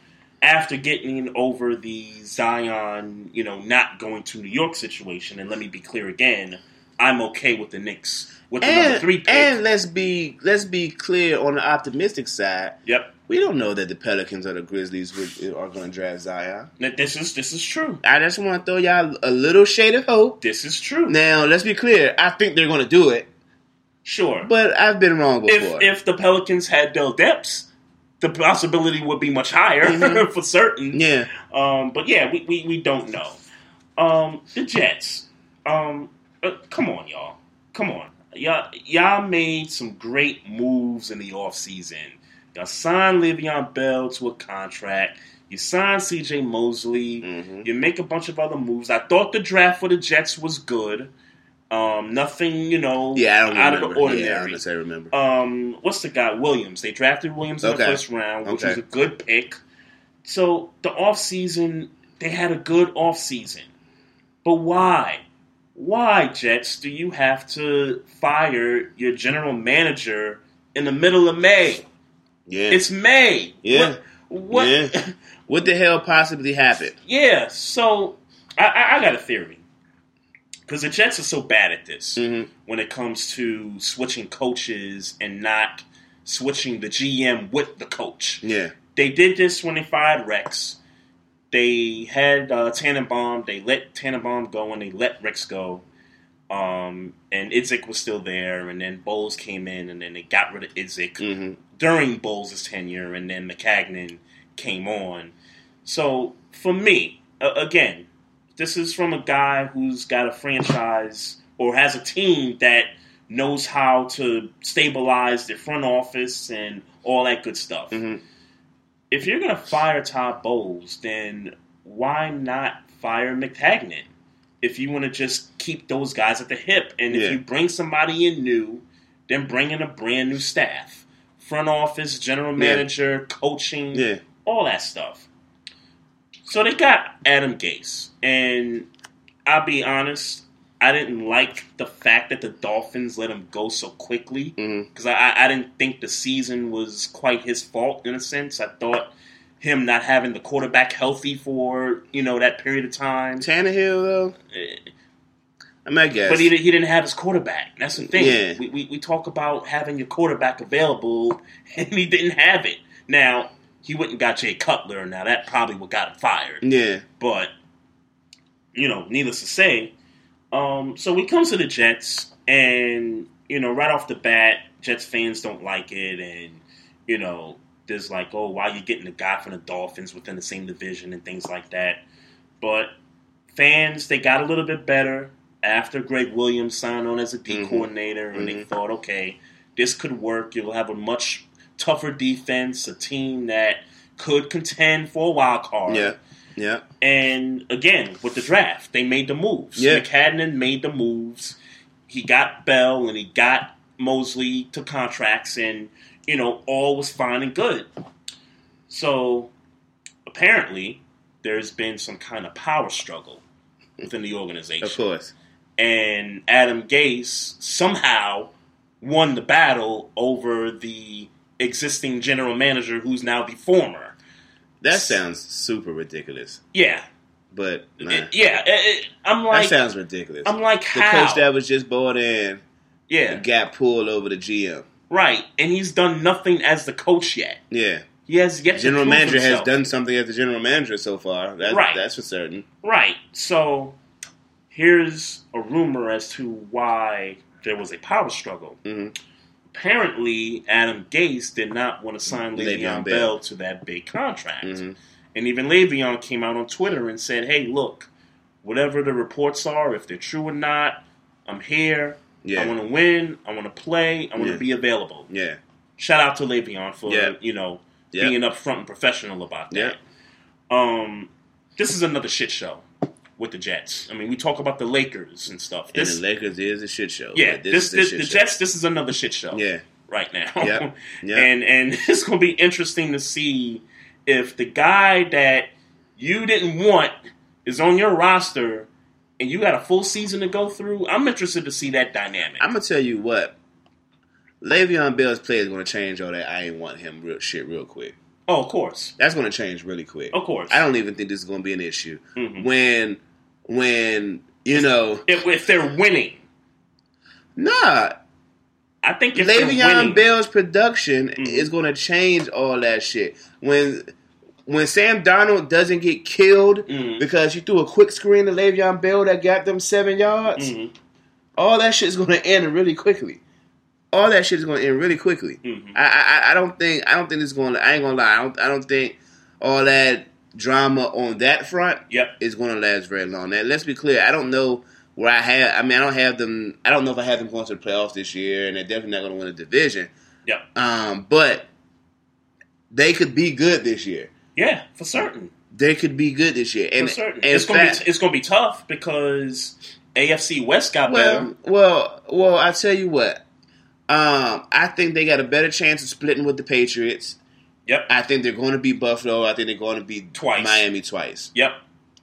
after getting over the Zion, not going to New York situation, and let me be clear again, I'm okay with the Knicks with the number 3 pick. And let's be clear on the optimistic side. Yep. We don't know that the Pelicans or the Grizzlies are going to draft Zion. This is true. I just want to throw y'all a little shade of hope. This is true. Now, let's be clear. I think they're going to do it. Sure. But I've been wrong before. If the Pelicans had Dell Demps, the possibility would be much higher for certain. Yeah. But yeah, we don't know. The Jets. Come on, y'all. Come on. Y'all made some great moves in the offseason. Y'all signed Le'Veon Bell to a contract. You signed C.J. Mosley. Mm-hmm. You make a bunch of other moves. I thought the draft for the Jets was good. Nothing, out of the ordinary. Yeah, I don't necessarily remember. What's the guy? Williams. They drafted Williams in the first round, which was a good pick. So the offseason, they had a good offseason. But why? Why, Jets, do you have to fire your general manager in the middle of May? Yeah. It's May. Yeah. What? Yeah. What the hell possibly happened? Yeah. So I got a theory, because the Jets are so bad at this when it comes to switching coaches and not switching the GM with the coach. Yeah. They did this when they fired Rex. They had Tannenbaum. They let Tannenbaum go and they let Rex go. And Idzik was still there, and then Bowles came in, and then they got rid of Idzik during Bowles' tenure, and then McCagnon came on. So, for me, again, this is from a guy who's got a franchise or has a team that knows how to stabilize their front office and all that good stuff. Mm-hmm. If you're going to fire Todd Bowles, then why not fire McCagnon? If you want to just keep those guys at the hip. And if you bring somebody in new, then bring in a brand new staff. Front office, general manager, coaching, all that stuff. So they got Adam Gase. And I'll be honest, I didn't like the fact that the Dolphins let him go so quickly. Because I didn't think the season was quite his fault, in a sense. I thought him not having the quarterback healthy for, that period of time. Tannehill, though? I might guess. But he didn't have his quarterback. That's the thing. Yeah. We talk about having your quarterback available, and he didn't have it. Now, he went and got Jay Cutler. Now, that probably would got him fired. Yeah. But, needless to say. So we come to the Jets, and, right off the bat, Jets fans don't like it, and, there's like, oh, why are you getting the guy from the Dolphins within the same division and things like that. But fans, they got a little bit better after Greg Williams signed on as a D coordinator, and they thought, okay, this could work. You'll have a much tougher defense, a team that could contend for a wild card. Yeah, yeah. And, again, with the draft, they made the moves. Yeah. McCagnon made the moves. He got Bell, and he got Mosley to contracts, and all was fine and good. So, apparently, there's been some kind of power struggle within the organization. Of course. And Adam Gase somehow won the battle over the existing general manager who's now the former. That sounds super ridiculous. Yeah. But, I'm like... That sounds ridiculous. I'm like, how? The coach that was just bought in got pulled over the GM. Right, and he's done nothing as the coach yet. Yeah. He has yet to prove himself. General manager has done something as the general manager so far. That's for certain. Right. So, here's a rumor as to why there was a power struggle. Mm-hmm. Apparently, Adam Gase did not want to sign Le'Veon Bell to that big contract. Mm-hmm. And even Le'Veon came out on Twitter and said, hey, look, whatever the reports are, if they're true or not, I'm here. Yeah. I want to win. I want to play. I want to be available. Yeah. Shout out to Le'Veon for being upfront and professional about that. This is another shit show with the Jets. I mean, we talk about the Lakers and stuff. This, and the Lakers is a shit show. Yeah, this is a shit show. Jets, this is another shit show. Yeah. Right now. Yep. Yep. And it's going to be interesting to see if the guy that you didn't want is on your roster and you got a full season to go through. I'm interested to see that dynamic. I'm going to tell you what. Le'Veon Bell's play is going to change all that I ain't want him real shit real quick. Oh, of course. That's going to change really quick. Of course. I don't even think this is going to be an issue. Mm-hmm. If they're winning. Nah. I think if Le'Veon Bell's production is going to change all that shit. When Sam Darnold doesn't get killed because you threw a quick screen to Le'Veon Bell that got them 7 yards, all that shit is going to end really quickly. All that shit is going to end really quickly. Mm-hmm. I don't think it's going to... I ain't going to lie. I don't think all that drama on that front is going to last very long. Now, let's be clear. I don't know where I have... I mean, I don't have them... I don't know if I have them going to the playoffs this year, and they're definitely not going to win a division. Yeah. But they could be good this year. Yeah, for certain. They could be good this year. And, for certain. And it's going to be tough because AFC West got better. Well, I tell you what. I think they got a better chance of splitting with the Patriots. Yep. I think they're going to beat Buffalo. I think they're going to beat Miami twice. Yep.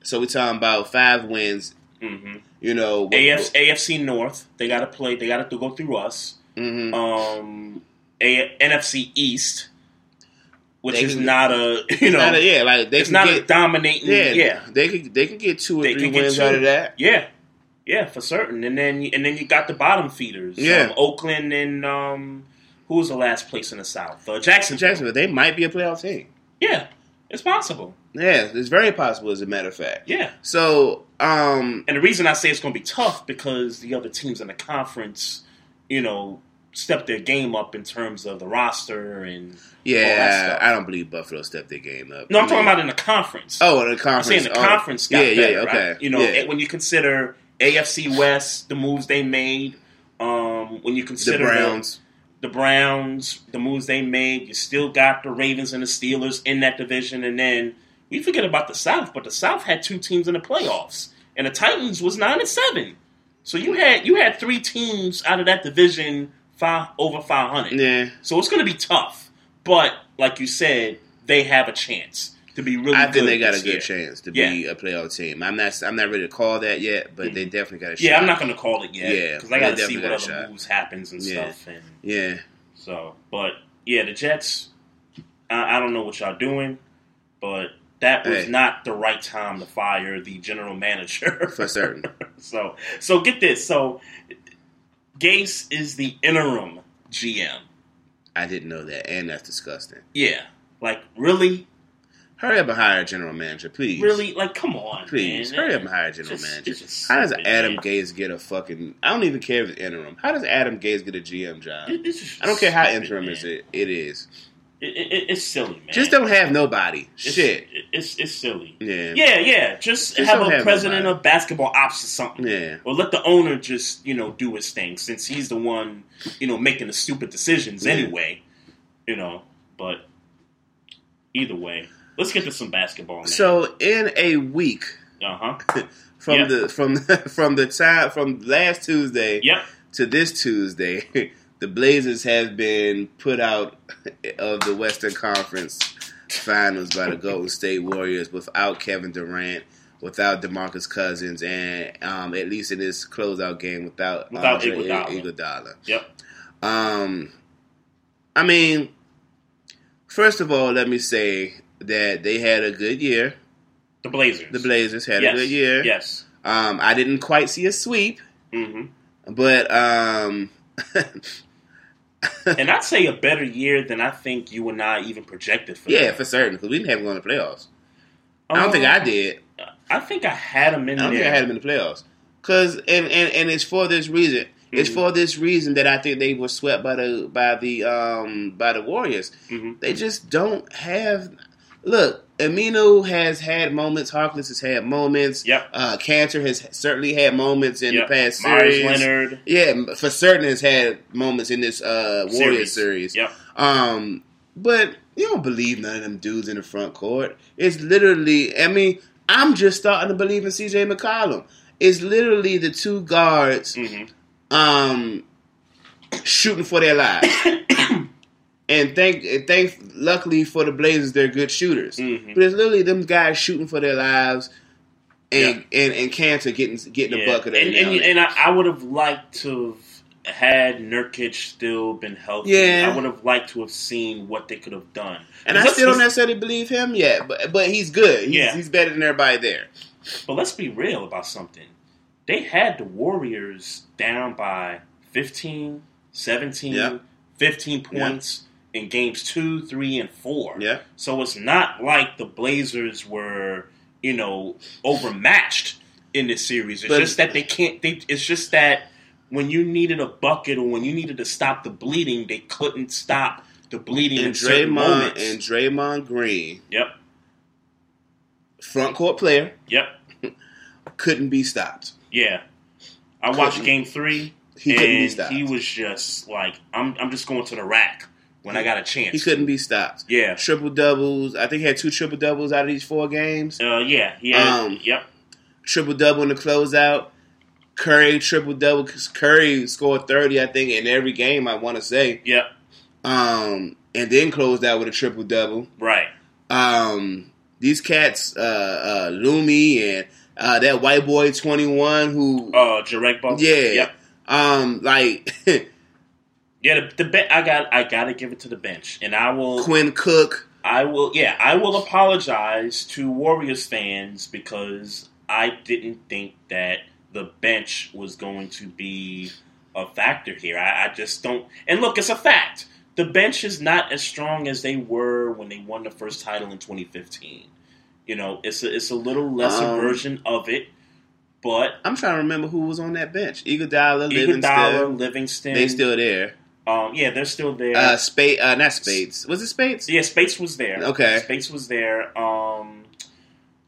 So we're talking about 5 wins. Mm-hmm. You know, AFC North. They got to play. They got to go through us. Mm-hmm. NFC East, which is not a dominating. Yeah. They can get 2 or 3 wins out of that. Yeah. Yeah, for certain. And then you got the bottom feeders. Yeah. Oakland and who was the last place in the South? Jacksonville. They might be a playoff team. Yeah, it's possible. Yeah, it's very possible, as a matter of fact. Yeah. So, and the reason I say it's going to be tough because the other teams in the conference, stepped their game up in terms of the roster and all that stuff. I don't believe Buffalo stepped their game up. No, I'm talking about in the conference. Oh, in the conference. I'm saying the conference got better. Yeah, okay. Right? When you consider AFC West, the moves they made. When you consider the Browns, the moves they made, you still got the Ravens and the Steelers in that division. And then we forget about the South, but the South had 2 teams in the playoffs, and the Titans was 9-7. So you had 3 teams out of that division over 500. Yeah. So it's going to be tough, but like you said, they have a chance. To be really I think they got a good chance to be a playoff team. I'm not ready to call that yet, but they definitely got a shot. Yeah, I'm not going to call it yet. Yeah, because I got to see what other moves happens and stuff. And so, but the Jets. I don't know what y'all doing, but that was not the right time to fire the general manager for certain. So get this. So Gase is the interim GM. I didn't know that, and that's disgusting. Yeah, like really. Hurry up and hire a general manager, please. Really? Like, come on, please. Man. Hurry up and hire a general manager. How does Adam Gase get a fucking... I don't even care if it's interim. How does Adam Gase get a GM job? I don't care how interim it is. It's silly, man. Just don't have nobody. It's silly. Yeah. Yeah. Just have a president of basketball ops or something. Yeah. Or let the owner just, do his thing since he's the one, making the stupid decisions anyway. But either way... Let's get to some basketball, man. So in a week, from last Tuesday to this Tuesday, the Blazers have been put out of the Western Conference Finals by the Golden State Warriors without Kevin Durant, without DeMarcus Cousins, and at least in this closeout game without Iguodala. Yep. I mean, first of all, let me say that they had a good year. The Blazers had a good year. Yes. I didn't quite see a sweep. Mm-hmm. But, and I'd say a better year than I think you and I even projected for. Yeah, for certain. Because we didn't have them in the playoffs. I don't think I did. I think I had them in there. I don't think I had them in the playoffs. Because, and it's for this reason. Mm-hmm. It's for this reason that I think they were swept by the Warriors. Mm-hmm. They just don't have... Look, Aminu has had moments. Harkless has had moments. Yep. Cantor has certainly had moments in the past series. Myers Leonard. Yeah, for certain has had moments in this Warriors series. Yep. But you don't believe none of them dudes in the front court. It's literally, I mean, I'm just starting to believe in C.J. McCollum. It's literally the two guards shooting for their lives. And thank, luckily for the Blazers, they're good shooters. Mm-hmm. But it's literally them guys shooting for their lives, and Cantor getting a bucket. And I would have liked to have had Nurkic still been healthy. Yeah. I would have liked to have seen what they could have done. And I still don't necessarily believe him yet, but he's good. He's better than everybody there. But let's be real about something. They had the Warriors down by 15, 17, 15 points. Yeah. In games 2, 3, and 4. Yeah. So it's not like the Blazers were, overmatched in this series. It's just that when you needed a bucket or when you needed to stop the bleeding, they couldn't stop the bleeding in certain moments. And Draymond Green. Yep. Front court player. Yep. Couldn't be stopped. Yeah. I watched game 3. He couldn't be stopped. He was just like, I'm just going to the rack. When I got a chance. He couldn't be stopped. Yeah. Triple doubles. I think he had 2 triple doubles out of these 4 games. Yeah. Triple double in the closeout. Curry triple double. Curry scored 30, I think, in every game, I want to say. Yep. And then closed out with a triple double. Right. These cats, Lumi and that white boy 21 who. Jarek Butler. Yeah. Yep. Yeah, I got to give it to the bench, and I will. Quinn Cook. I will apologize to Warriors fans because I didn't think that the bench was going to be a factor here. I just don't. And look, it's a fact. The bench is not as strong as they were when they won the first title in 2015. It's a little lesser version of it. But I'm trying to remember who was on that bench. Iguodala, Livingston. They still there. They're still there. Not Spades. Was it Spades? Yeah, Spades was there. Okay. Spades was there.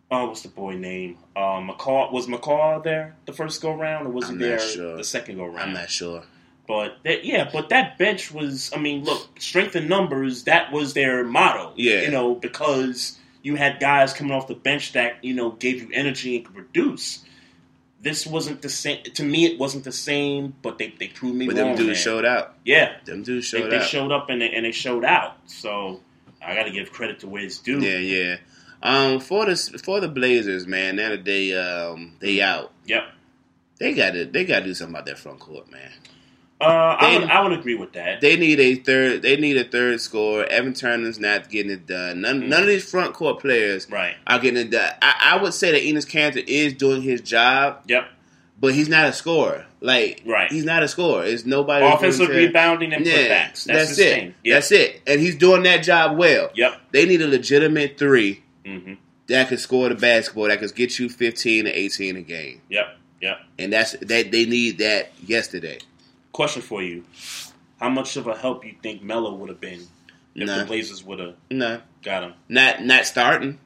What's the boy name? McCall. Was McCall there the first go round, or was he there the second go round? I'm not sure. But that bench was. I mean, look, strength in numbers. That was their motto. Yeah. Because you had guys coming off the bench that gave you energy and could produce. This wasn't the same. To me, it wasn't the same, but they proved me wrong. But them dudes showed out. Yeah. Them dudes showed out. They showed up and they showed out. So I got to give credit to where it's due. Yeah, yeah. For the Blazers, man, now that they out. Yep. They got to do something about that front court, man. I would agree with that. They need a third scorer. Evan Turner's not getting it done. None of these front court players are getting it done. I would say that Enes Kanter is doing his job. Yep. But he's not a scorer. He's not a scorer. It's nobody. Offensive rebounding and putbacks. That's it. Thing. Yep. That's it. And he's doing that job well. Yep. They need a legitimate 3 that could score the basketball, that could get you 15 to 18 a game. Yep. Yep. And that's that they need that yesterday. Question for you. How much of a help you think Melo would have been if the Blazers would have got him? Not starting.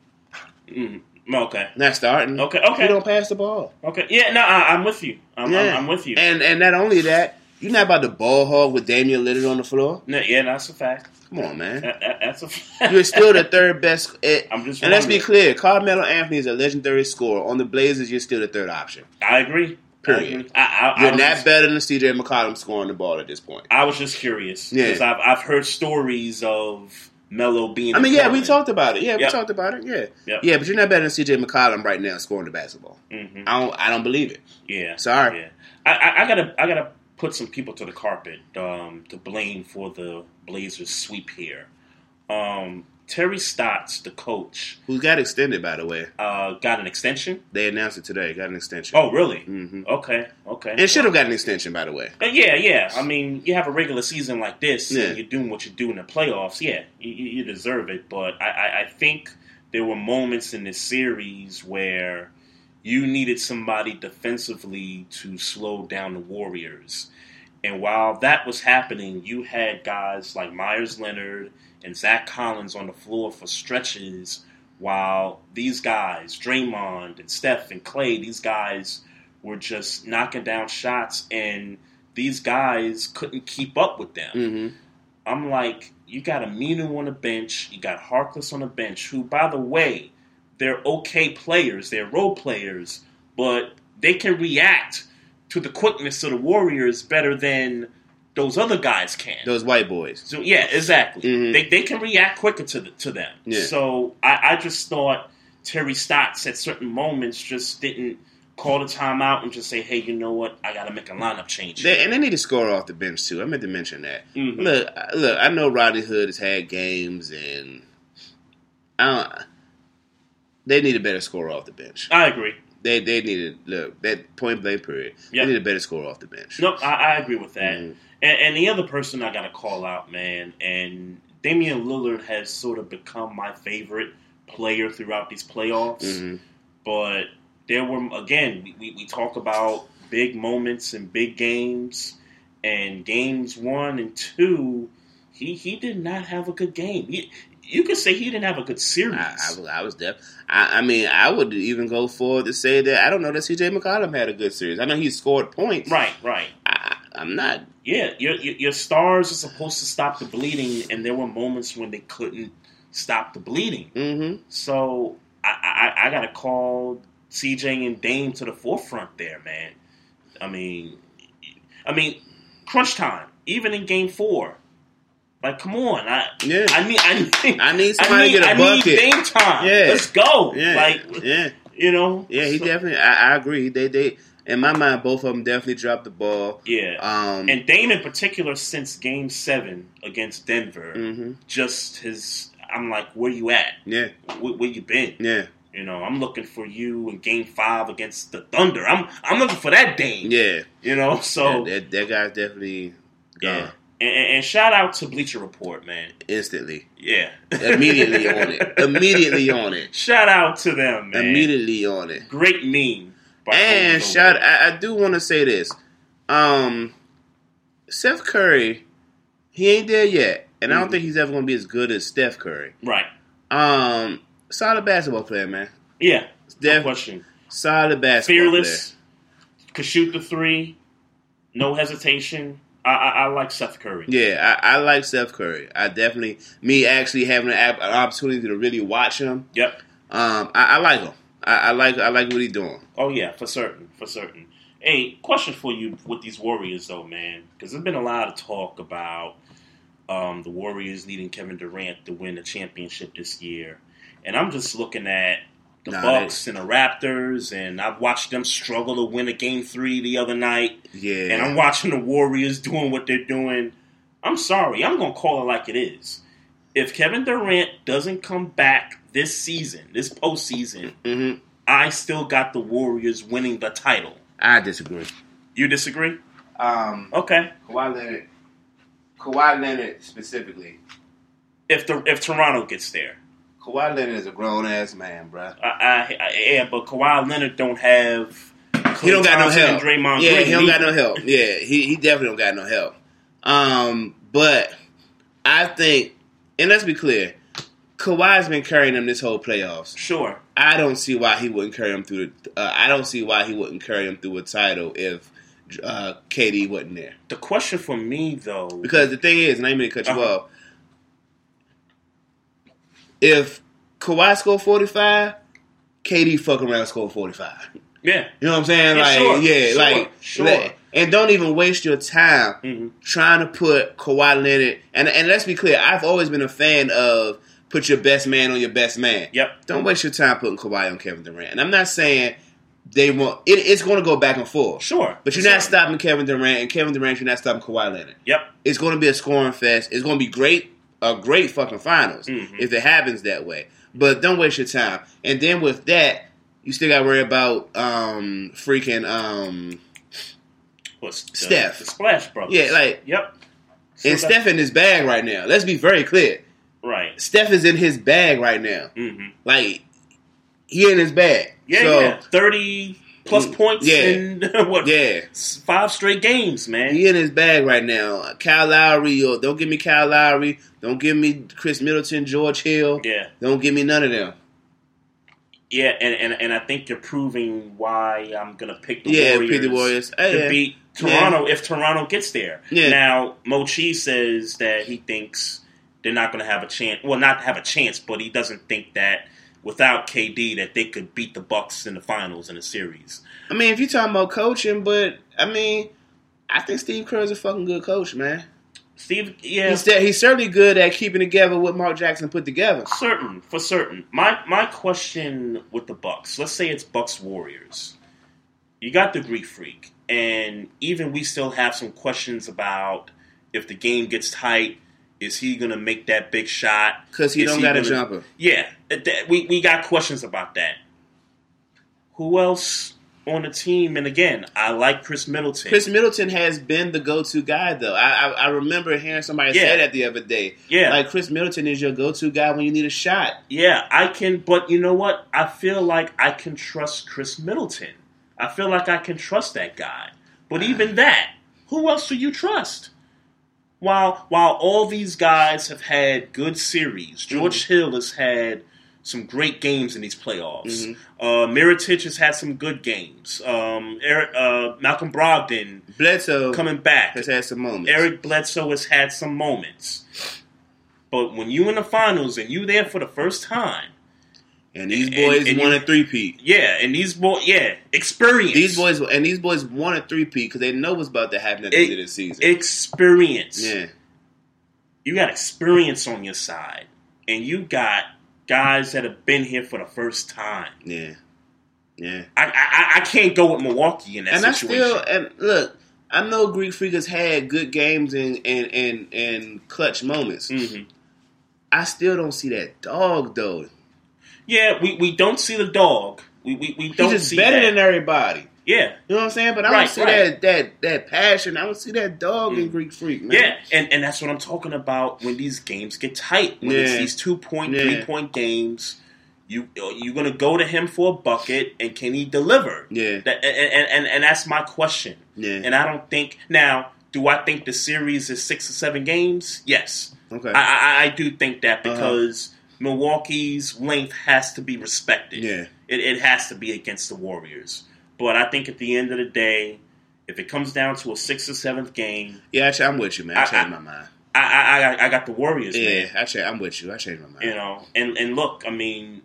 Mm-hmm. Okay. Not starting. Okay. You don't pass the ball. Okay. Yeah, no, I'm with you. I'm with you. And not only that, you're not about to ball hog with Damian Lillard on the floor. No, yeah, that's a fact. Come on, man. That's a fact. You're still the third best. And let's be clear. Carmelo Anthony is a legendary scorer. On the Blazers, you're still the third option. I agree. Period. You're not better than C.J. McCollum scoring the ball at this point. I was just curious because I've heard stories of Melo being. We talked about it. Yeah, we talked about it. Yeah, yep. Yeah, but you're not better than C.J. McCollum right now scoring the basketball. Mm-hmm. I don't believe it. Yeah, sorry. Yeah. I gotta put some people to the carpet to blame for the Blazers sweep here. Terry Stotts, the coach. Who got extended, by the way. Got an extension? They announced it today. Got an extension. Oh, really? Mm-hmm. Okay. And should have got an extension, by the way. Yeah. I mean, you have a regular season like this, and you're doing what you do in the playoffs. Yeah, you deserve it. But I think there were moments in this series where you needed somebody defensively to slow down the Warriors. And while that was happening, you had guys like Myers Leonard and Zach Collins on the floor for stretches while these guys, Draymond and Steph and Clay, these guys were just knocking down shots and these guys couldn't keep up with them. Mm-hmm. I'm like, you got Aminu on the bench. You got Harkless on the bench, who, by the way, they're okay players. They're role players, but they can react to the quickness of the Warriors better than those other guys can. Those white boys. So, yeah, exactly. Mm-hmm. They can react quicker to them. Yeah. So I just thought Terry Stotts at certain moments just didn't call the timeout and just say, hey, you know what? I got to make a lineup change. They need to score off the bench, too. I meant to mention that. Mm-hmm. Look, I know Rodney Hood has had games, and they need a better score off the bench. I agree. They needed, look, that point blank period. Yep. They need a better score off the bench. No, I agree with that. Mm-hmm. And the other person I got to call out, man, and Damian Lillard has sort of become my favorite player throughout these playoffs. Mm-hmm. But there were, again, we talk about big moments and big games. And games 1 and 2, he did not have a good game. You could say he didn't have a good series. I was deaf. I mean, I would even go forward to say that I don't know that C.J. McCollum had a good series. I know he scored points. Right. I'm not. Yeah, your stars are supposed to stop the bleeding, and there were moments when they couldn't stop the bleeding. Mm-hmm. So I got to call C.J. and Dame to the forefront there, man. I mean, crunch time, even in Game 4. Like, come on! I need somebody to get a bucket. I need game time. Yeah. Let's go. Yeah. Like, yeah. You know. Yeah, he definitely. I agree. They in my mind, both of them definitely dropped the ball. Yeah. And Dame in particular, since Game 7 against Denver, mm-hmm. just his. I'm like, where you at? Yeah. Where you been? Yeah. You know, I'm looking for you in Game 5 against the Thunder. I'm looking for that Dame. Yeah. You know, so yeah, that guy's definitely gone. Yeah. And shout out to Bleacher Report, man. Instantly. Yeah. Immediately on it. Shout out to them, man. Immediately on it. Great meme. And shout out, I do want to say this. Seth Curry, he ain't there yet. And mm-hmm. I don't think he's ever going to be as good as Steph Curry. Right. Solid basketball player, man. Yeah. No question. Solid basketball Fearless, player. Could shoot the three. No hesitation. I like Seth Curry. Yeah, I like Seth Curry. I definitely, me actually having an opportunity to really watch him. Yep. I like him. I like what he's doing. Oh yeah, for certain. Hey, question for you with these Warriors though, man, because there's been a lot of talk about the Warriors needing Kevin Durant to win a championship this year, and I'm just looking at the Bucks and the Raptors, and I've watched them struggle to win a Game 3 the other night. Yeah. And I'm watching the Warriors doing what they're doing. I'm sorry. I'm going to call it like it is. If Kevin Durant doesn't come back this season, this postseason, mm-hmm. I still got the Warriors winning the title. I disagree. You disagree? Okay. Kawhi Leonard specifically. If Toronto gets there. Kawhi Leonard is a grown ass man, bro. Yeah, but Kawhi Leonard don't have. He don't got no help. Draymond yeah, Green. He don't got no help. Yeah, he definitely don't got no help. But I think, and let's be clear, Kawhi's been carrying him this whole playoffs. Sure. I don't see why he wouldn't carry him through. I don't see why he wouldn't carry him through a title if KD wasn't there. The question for me though, because the thing is, and I didn't mean to cut you off. If Kawhi scored 45, KD fuck around scored 45. Yeah. You know what I'm saying? And don't even waste your time mm-hmm. trying to put Kawhi Leonard. And let's be clear, I've always been a fan of put your best man on your best man. Yep. Don't waste your time putting Kawhi on Kevin Durant. And I'm not saying they won't. It's going to go back and forth. Sure. But you're not stopping Kevin Durant, and Kevin Durant, you're not stopping Kawhi Leonard. Yep. It's going to be a scoring fest. It's going to be great. A great fucking finals mm-hmm. if it happens that way. But don't waste your time. And then with that, you still got to worry about Steph. The Splash Brothers. Yeah, like. Yep. So and Steph in his bag right now. Let's be very clear. Right. Steph is in his bag right now. Mm-hmm. Like, he in his bag. Yeah, so, yeah. 30-plus points in, 5 straight games, man. He in his bag right now. Kyle Lowry, don't give me Kyle Lowry. Don't give me Chris Middleton, George Hill. Yeah. Don't give me none of them. Yeah, and I think you're proving why I'm going to pick the Warriors. Yeah, pick the Warriors. To beat Toronto if Toronto gets there. Yeah. Now, Mo Cheese says that he thinks they're not going to have a chance. Well, not have a chance, but he doesn't think that without KD that they could beat the Bucks in the finals in a series. I mean, if you're talking about coaching, but, I mean, I think Steve Kerr's a fucking good coach, man. Steve, yeah. He's certainly good at keeping together what Mark Jackson put together. For certain. My question with the Bucks, let's say it's Bucks Warriors. You got the Greek Freak, and even we still have some questions about if the game gets tight, is he going to make that big shot? Because he don't got a jumper. Yeah. We got questions about that. Who else on the team? And again, I like Chris Middleton. Chris Middleton has been the go-to guy, though. I remember hearing somebody say that the other day. Yeah. Like, Chris Middleton is your go-to guy when you need a shot. Yeah, I can. But you know what? I feel like I can trust Chris Middleton. I feel like I can trust that guy. But even that, who else do you trust? While all these guys have had good series, George Hill has had some great games in these playoffs. Mirotić has had some good games. Malcolm Brogdon, Bledsoe coming back, has had some moments. Eric Bledsoe has had some moments. But when you in the finals and you there for the first time, and these boys and won a three-peat. Yeah, and these boys, experience. These boys won a three-peat because they know what's about to happen at the end of the season. Experience. Yeah. You got experience on your side, and you got guys that have been here for the first time. Yeah. Yeah. I can't go with Milwaukee in that situation. Look, I know Greek Freak has had good games and clutch moments. Mm-hmm. I still don't see that dog, though. Yeah, we don't see the dog. We don't see that. He's just better than everybody. Yeah. You know what I'm saying? But I don't see that passion. I don't see that dog in Greek Freak, man. Yeah, and that's what I'm talking about when these games get tight. When it's these 2-point, 3-point games, you're going to go to him for a bucket, and can he deliver? Yeah. And that's my question. Yeah. And I don't think – now, do I think the series is 6 or 7 games? Yes. Okay. I do think that because – Milwaukee's length has to be respected. Yeah. It has to be against the Warriors. But I think at the end of the day, if it comes down to a 6th or 7th game... Yeah, actually, I'm with you, man. I changed my mind. I got the Warriors, man. Yeah, actually, I'm with you. I changed my mind. You know, and look, I mean,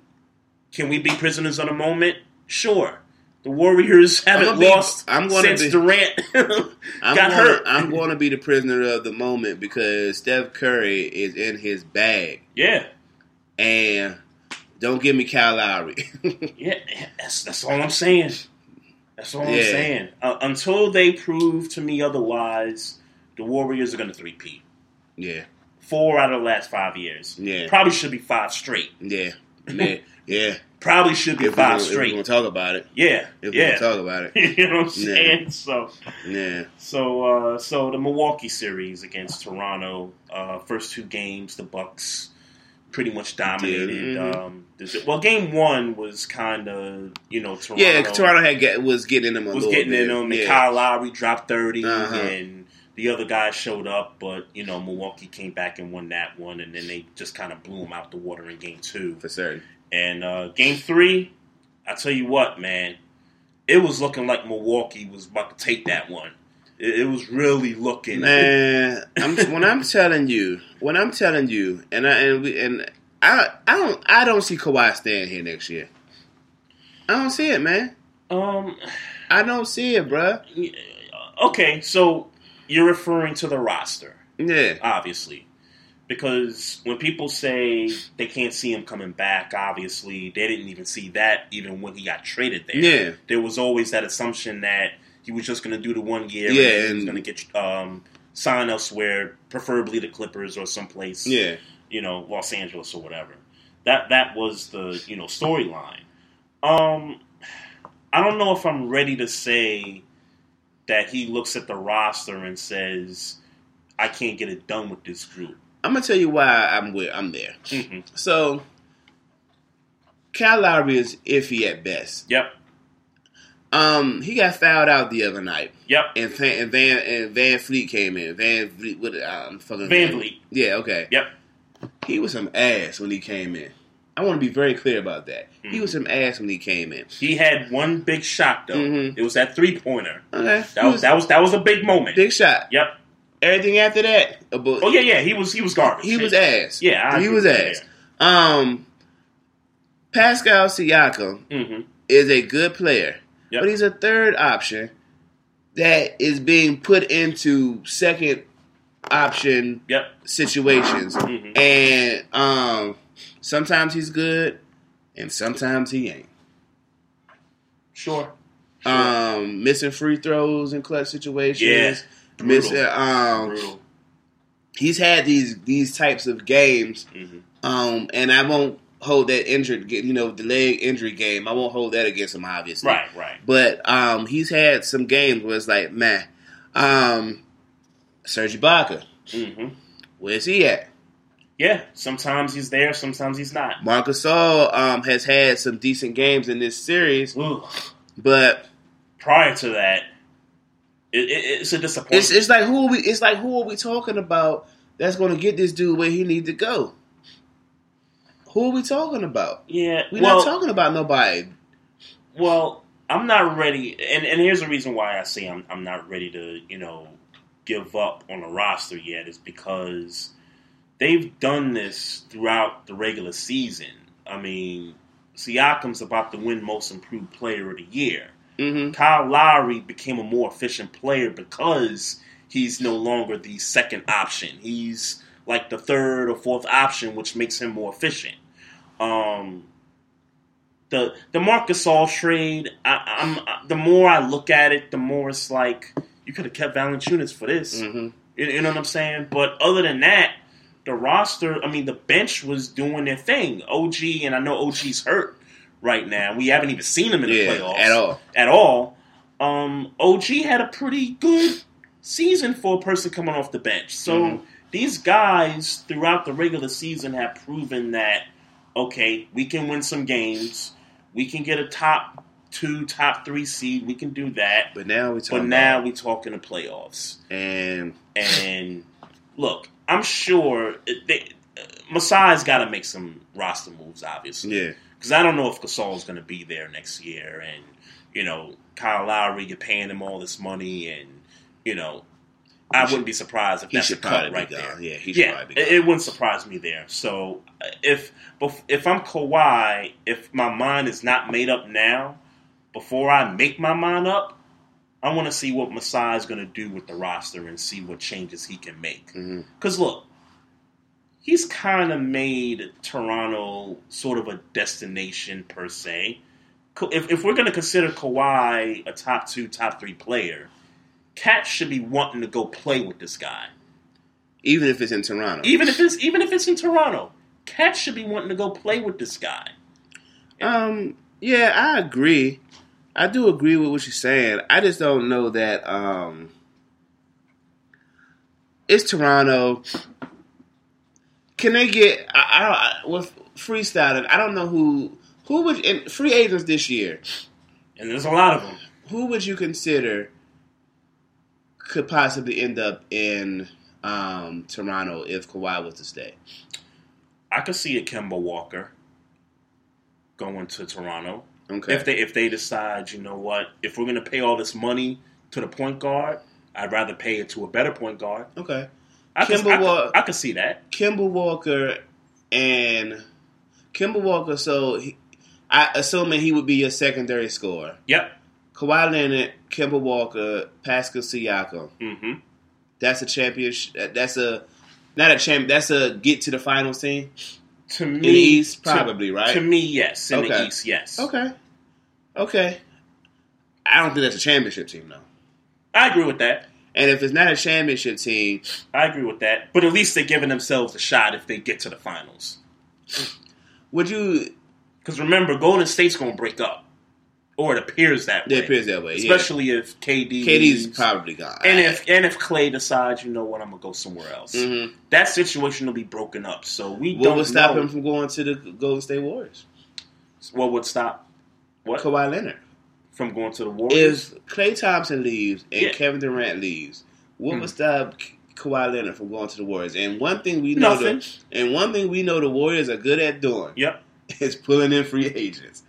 can we be prisoners of the moment? Sure. The Warriors haven't lost since Durant got hurt. I'm going to be the prisoner of the moment because Steph Curry is in his bag. Yeah. And don't give me Kyle Lowry. Yeah, that's all I'm saying. That's all I'm saying. Until they prove to me otherwise, the Warriors are going to 3-peat. Yeah. 4 out of the last 5 years. Yeah. Probably should be 5 straight. Yeah. Yeah. Probably should be 5 straight. If we're going to talk about it. Yeah. If we're going to talk about it. You know what I'm saying? Yeah. So, yeah. So the Milwaukee series against Toronto, first 2 games, the Bucks pretty much dominated. Game 1 was kind of, you know, Toronto. Yeah, Toronto was getting in them a little bit. And Kyle Lowry dropped 30, and the other guys showed up. But, you know, Milwaukee came back and won that one, and then they just kind of blew them out the water in Game 2. For certain. And Game 3, I tell you what, man, it was looking like Milwaukee was about to take that one. It was really looking. Man, when I'm telling you, I don't see Kawhi staying here next year. I don't see it, man. I don't see it, bruh. Okay, so you're referring to the roster, obviously, because when people say they can't see him coming back, obviously they didn't even see that even when he got traded there. Yeah, there was always that assumption that he was just going to do the 1 year and he was going to get signed elsewhere, preferably the Clippers or someplace, you know, Los Angeles or whatever. That was the, you know, storyline. I don't know if I'm ready to say that he looks at the roster and says, I can't get it done with this group. I'm going to tell you why I'm there. Mm-hmm. So, Kyle Lowry is iffy at best. Yep. He got fouled out the other night. Yep. And Van Vliet came in. Van Vliet. What? I'm fucking. Van Vliet. Yeah. Okay. Yep. He was some ass when he came in. I want to be very clear about that. Mm-hmm. He was some ass when he came in. He had one big shot though. Mm-hmm. It was that 3-pointer. Okay. That was a big moment. Big shot. Yep. Everything after that, a bullet. Oh yeah. He was garbage. He was ass. Yeah, he was ass. Pascal Siakam is a good player, but he's a third option that is being put into second option situations, and sometimes he's good, and sometimes he ain't. Sure. Missing free throws in clutch situations. Yeah. Missing. He's had these types of games, and I won't hold that injured, the leg injury game. I won't hold that against him, obviously. Right. But he's had some games where it's like, man, Serge Ibaka, where's he at? Yeah, sometimes he's there, sometimes he's not. Marc Gasol has had some decent games in this series, but prior to that, it's a disappointment. It's like who are we talking about that's going to get this dude where he needs to go? Who are we talking about? Yeah, we're not talking about nobody. Well, I'm not ready, and here's the reason why I say I'm not ready to give up on the roster yet is because they've done this throughout the regular season. I mean, Siakam's about to win Most Improved Player of the Year. Mm-hmm. Kyle Lowry became a more efficient player because he's no longer the second option. He's like the third or fourth option, which makes him more efficient. The Marc Gasol trade, the more I look at it, the more it's like, you could have kept Valanciunas for this. Mm-hmm. You know what I'm saying? But other than that, the bench was doing their thing. OG, and I know OG's hurt right now. We haven't even seen him in the playoffs. At all. OG had a pretty good season for a person coming off the bench. So these guys throughout the regular season have proven that, okay, we can win some games. We can get a top 2, top 3 seed, we can do that. But now we're talking the playoffs. And look, I'm sure Masai's got to make some roster moves, obviously. Yeah. Because I don't know if Gasol's going to be there next year. And, Kyle Lowry, you're paying him all this money. And, I wouldn't be surprised if that's a cut right there. Yeah, he should probably be gone. It wouldn't surprise me there. So if I'm Kawhi, if my mind is not made up now, before I make my mind up, I want to see what Masai is going to do with the roster and see what changes he can make. Because, look, he's kind of made Toronto sort of a destination per se. If we're going to consider Kawhi a top 2, top 3 player, Cats should be wanting to go play with this guy, even if it's in Toronto. Even if it's in Toronto, Cats should be wanting to go play with this guy. Yeah, I agree. I do agree with what you're saying. I just don't know that it's Toronto. Can they get? I with freestyling, I don't know who would in free agents this year, and there's a lot of them. Who would you consider could possibly end up in Toronto if Kawhi was to stay? I could see a Kemba Walker going to Toronto. Okay. If they decide, you know what, if we're going to pay all this money to the point guard, I'd rather pay it to a better point guard. Okay. I could see that. Kemba Walker, so I assuming he would be your secondary scorer. Yep. Kawhi Leonard, Kemba Walker, Pascal Siakam. Mm-hmm. That's a championship. That's a get to the finals team. To me, in the East, probably right. To me, yes. In the East, yes. Okay. I don't think that's a championship team, though. I agree with that. And if it's not a championship team, I agree with that. But at least they're giving themselves a shot if they get to the finals. Would you? Because remember, Golden State's going to break up. Or it appears that way. It appears that way, especially if KD's probably gone. And if Clay decides, you know what, I'm going to go somewhere else. Mm-hmm. That situation will be broken up. So what would stop him from going to the Golden State Warriors? What would stop Kawhi Leonard from going to the Warriors? If Klay Thompson leaves and Kevin Durant leaves, what would stop Kawhi Leonard from going to the Warriors? And one thing we know the Warriors are good at doing is pulling in free agents.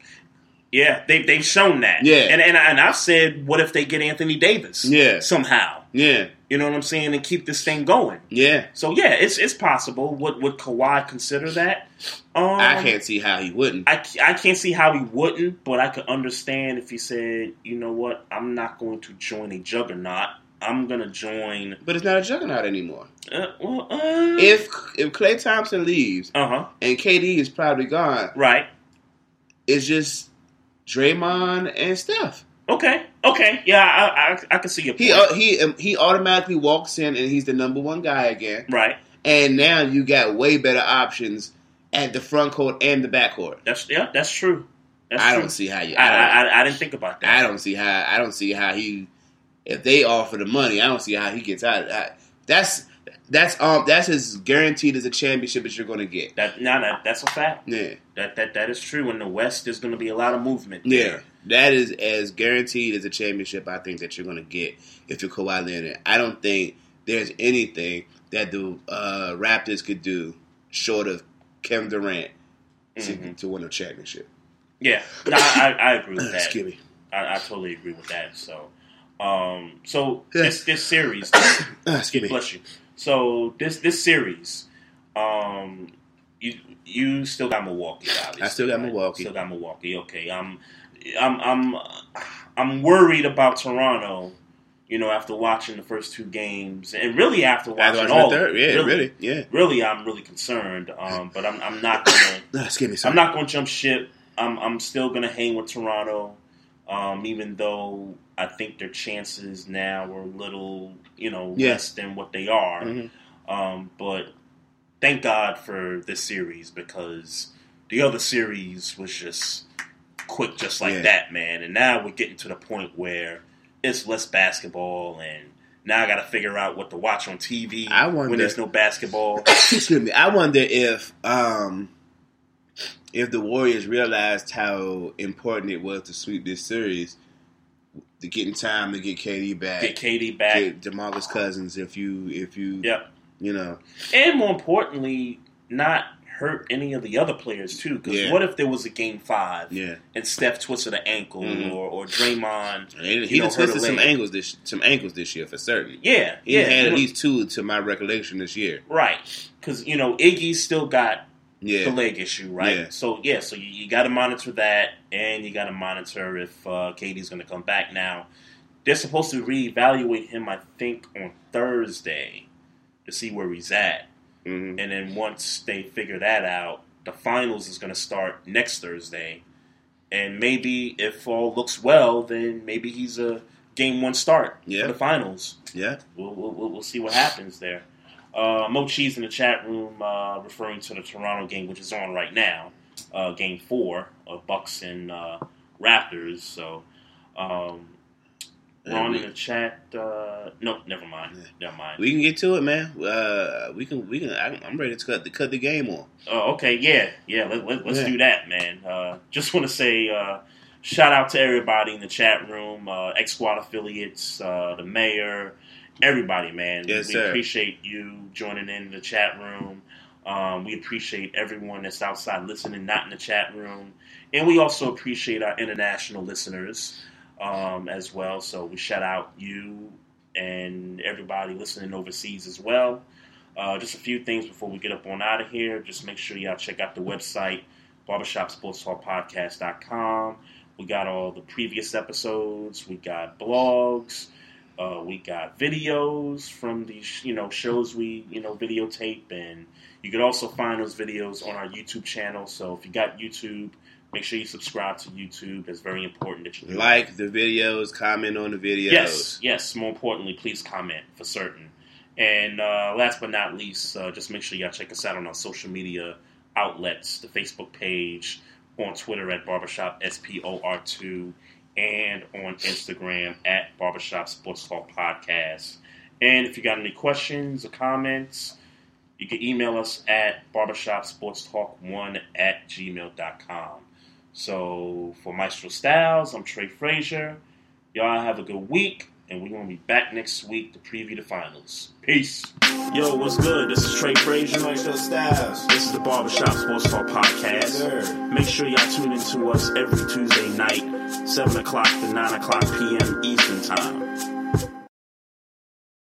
Yeah, they've shown that. Yeah, and I've said, what if they get Anthony Davis? Yeah, somehow. Yeah, you know what I'm saying, and keep this thing going. Yeah. So yeah, it's possible. Would Kawhi consider that? I can't see how he wouldn't. I can't see how he wouldn't, but I could understand if he said, you know what, I'm not going to join a juggernaut. I'm gonna join. But it's not a juggernaut anymore. If Klay Thompson leaves, and KD is probably gone, right? It's just Draymond and Steph. Okay, yeah, I can see your point. He automatically walks in and he's the number one guy again, right? And now you got way better options at the front court and the back court. That's true. That's true. Don't see how you. I didn't think about that. I don't see how he. If they offer the money, I don't see how he gets out of that. That's as guaranteed as a championship as you're going to get. That's a fact. Yeah, that is true. In the West, there's going to be a lot of movement. Yeah, there. That is as guaranteed as a championship. I think that you're going to get if you're Kawhi Leonard. I don't think there's anything that the Raptors could do short of Kevin Durant to win a championship. Yeah, I agree with that. Excuse me. I totally agree with that. So. This series, excuse me, bless you. So this series, you still got Milwaukee, obviously. I still got Milwaukee. Okay, I'm worried about Toronto. You know, after watching the first two games, and really after watching all, the third, yeah, really, I'm really concerned. But I'm not gonna. Excuse me, sorry. I'm not gonna jump ship. I'm still gonna hang with Toronto. Even though I think their chances now are a little, less than what they are. Mm-hmm. But thank God for this series, because the other series was just quick, just like that, man. And now we're getting to the point where it's less basketball, and now I got to figure out what to watch on TV when there's no basketball. Excuse me. I wonder if the Warriors realized how important it was to sweep this series, to get in time to get KD back, get DeMarcus Cousins, and more importantly, not hurt any of the other players too. Because what if there was a Game 5, and Steph twisted an ankle, or Draymond, he twisted some ankles this year for certain. Yeah, he had at least two to my recollection this year. Right, because Iggy still got. Yeah. The leg issue, right? Yeah. So you got to monitor that, and you got to monitor if KD's going to come back. Now, they're supposed to reevaluate him, I think, on Thursday to see where he's at. Mm-hmm. And then once they figure that out, the finals is going to start next Thursday. And maybe if all looks well, then maybe he's a Game 1 start for the finals. Yeah, we'll see what happens there. Mo Cheese in the chat room referring to the Toronto game, which is on right now, Game 4 of Bucks and Raptors. So, Ron in the chat. Never mind. We can get to it, man. We can. I'm ready to cut the game on. Oh, okay. Yeah. Let's do that, man. Just want to say shout out to everybody in the chat room, X Squad affiliates, the mayor. Everybody, man. Yes, we appreciate you joining in the chat room. We appreciate everyone that's outside listening, not in the chat room. And we also appreciate our international listeners as well. So we shout out you and everybody listening overseas as well. Just a few things before we get up on out of here. Just make sure y'all check out the website, barbershopsportstalkpodcast.com. We got all the previous episodes. We got blogs. We got videos from these, shows we, videotape, and you can also find those videos on our YouTube channel. So if you got YouTube, make sure you subscribe to YouTube. It's very important that you like the videos, comment on the videos. Yes. More importantly, please comment for certain. And last but not least, just make sure y'all check us out on our social media outlets, the Facebook page, on Twitter at BarbershopSPOR2. And on Instagram at Barbershop Sports Talk Podcast. And if you got any questions or comments, you can email us at barbershopsportstalk1@gmail.com. So for Maestro Styles, I'm Trey Frazier. Y'all have a good week, and we're going to be back next week to preview the finals. Peace. Yo, what's good? This is Trey Frazier. Maestro Styles. This is the Barbershop Sports Talk Podcast. Make sure y'all tune in to us every Tuesday night, 7 o'clock to 9 o'clock p.m. Eastern Time.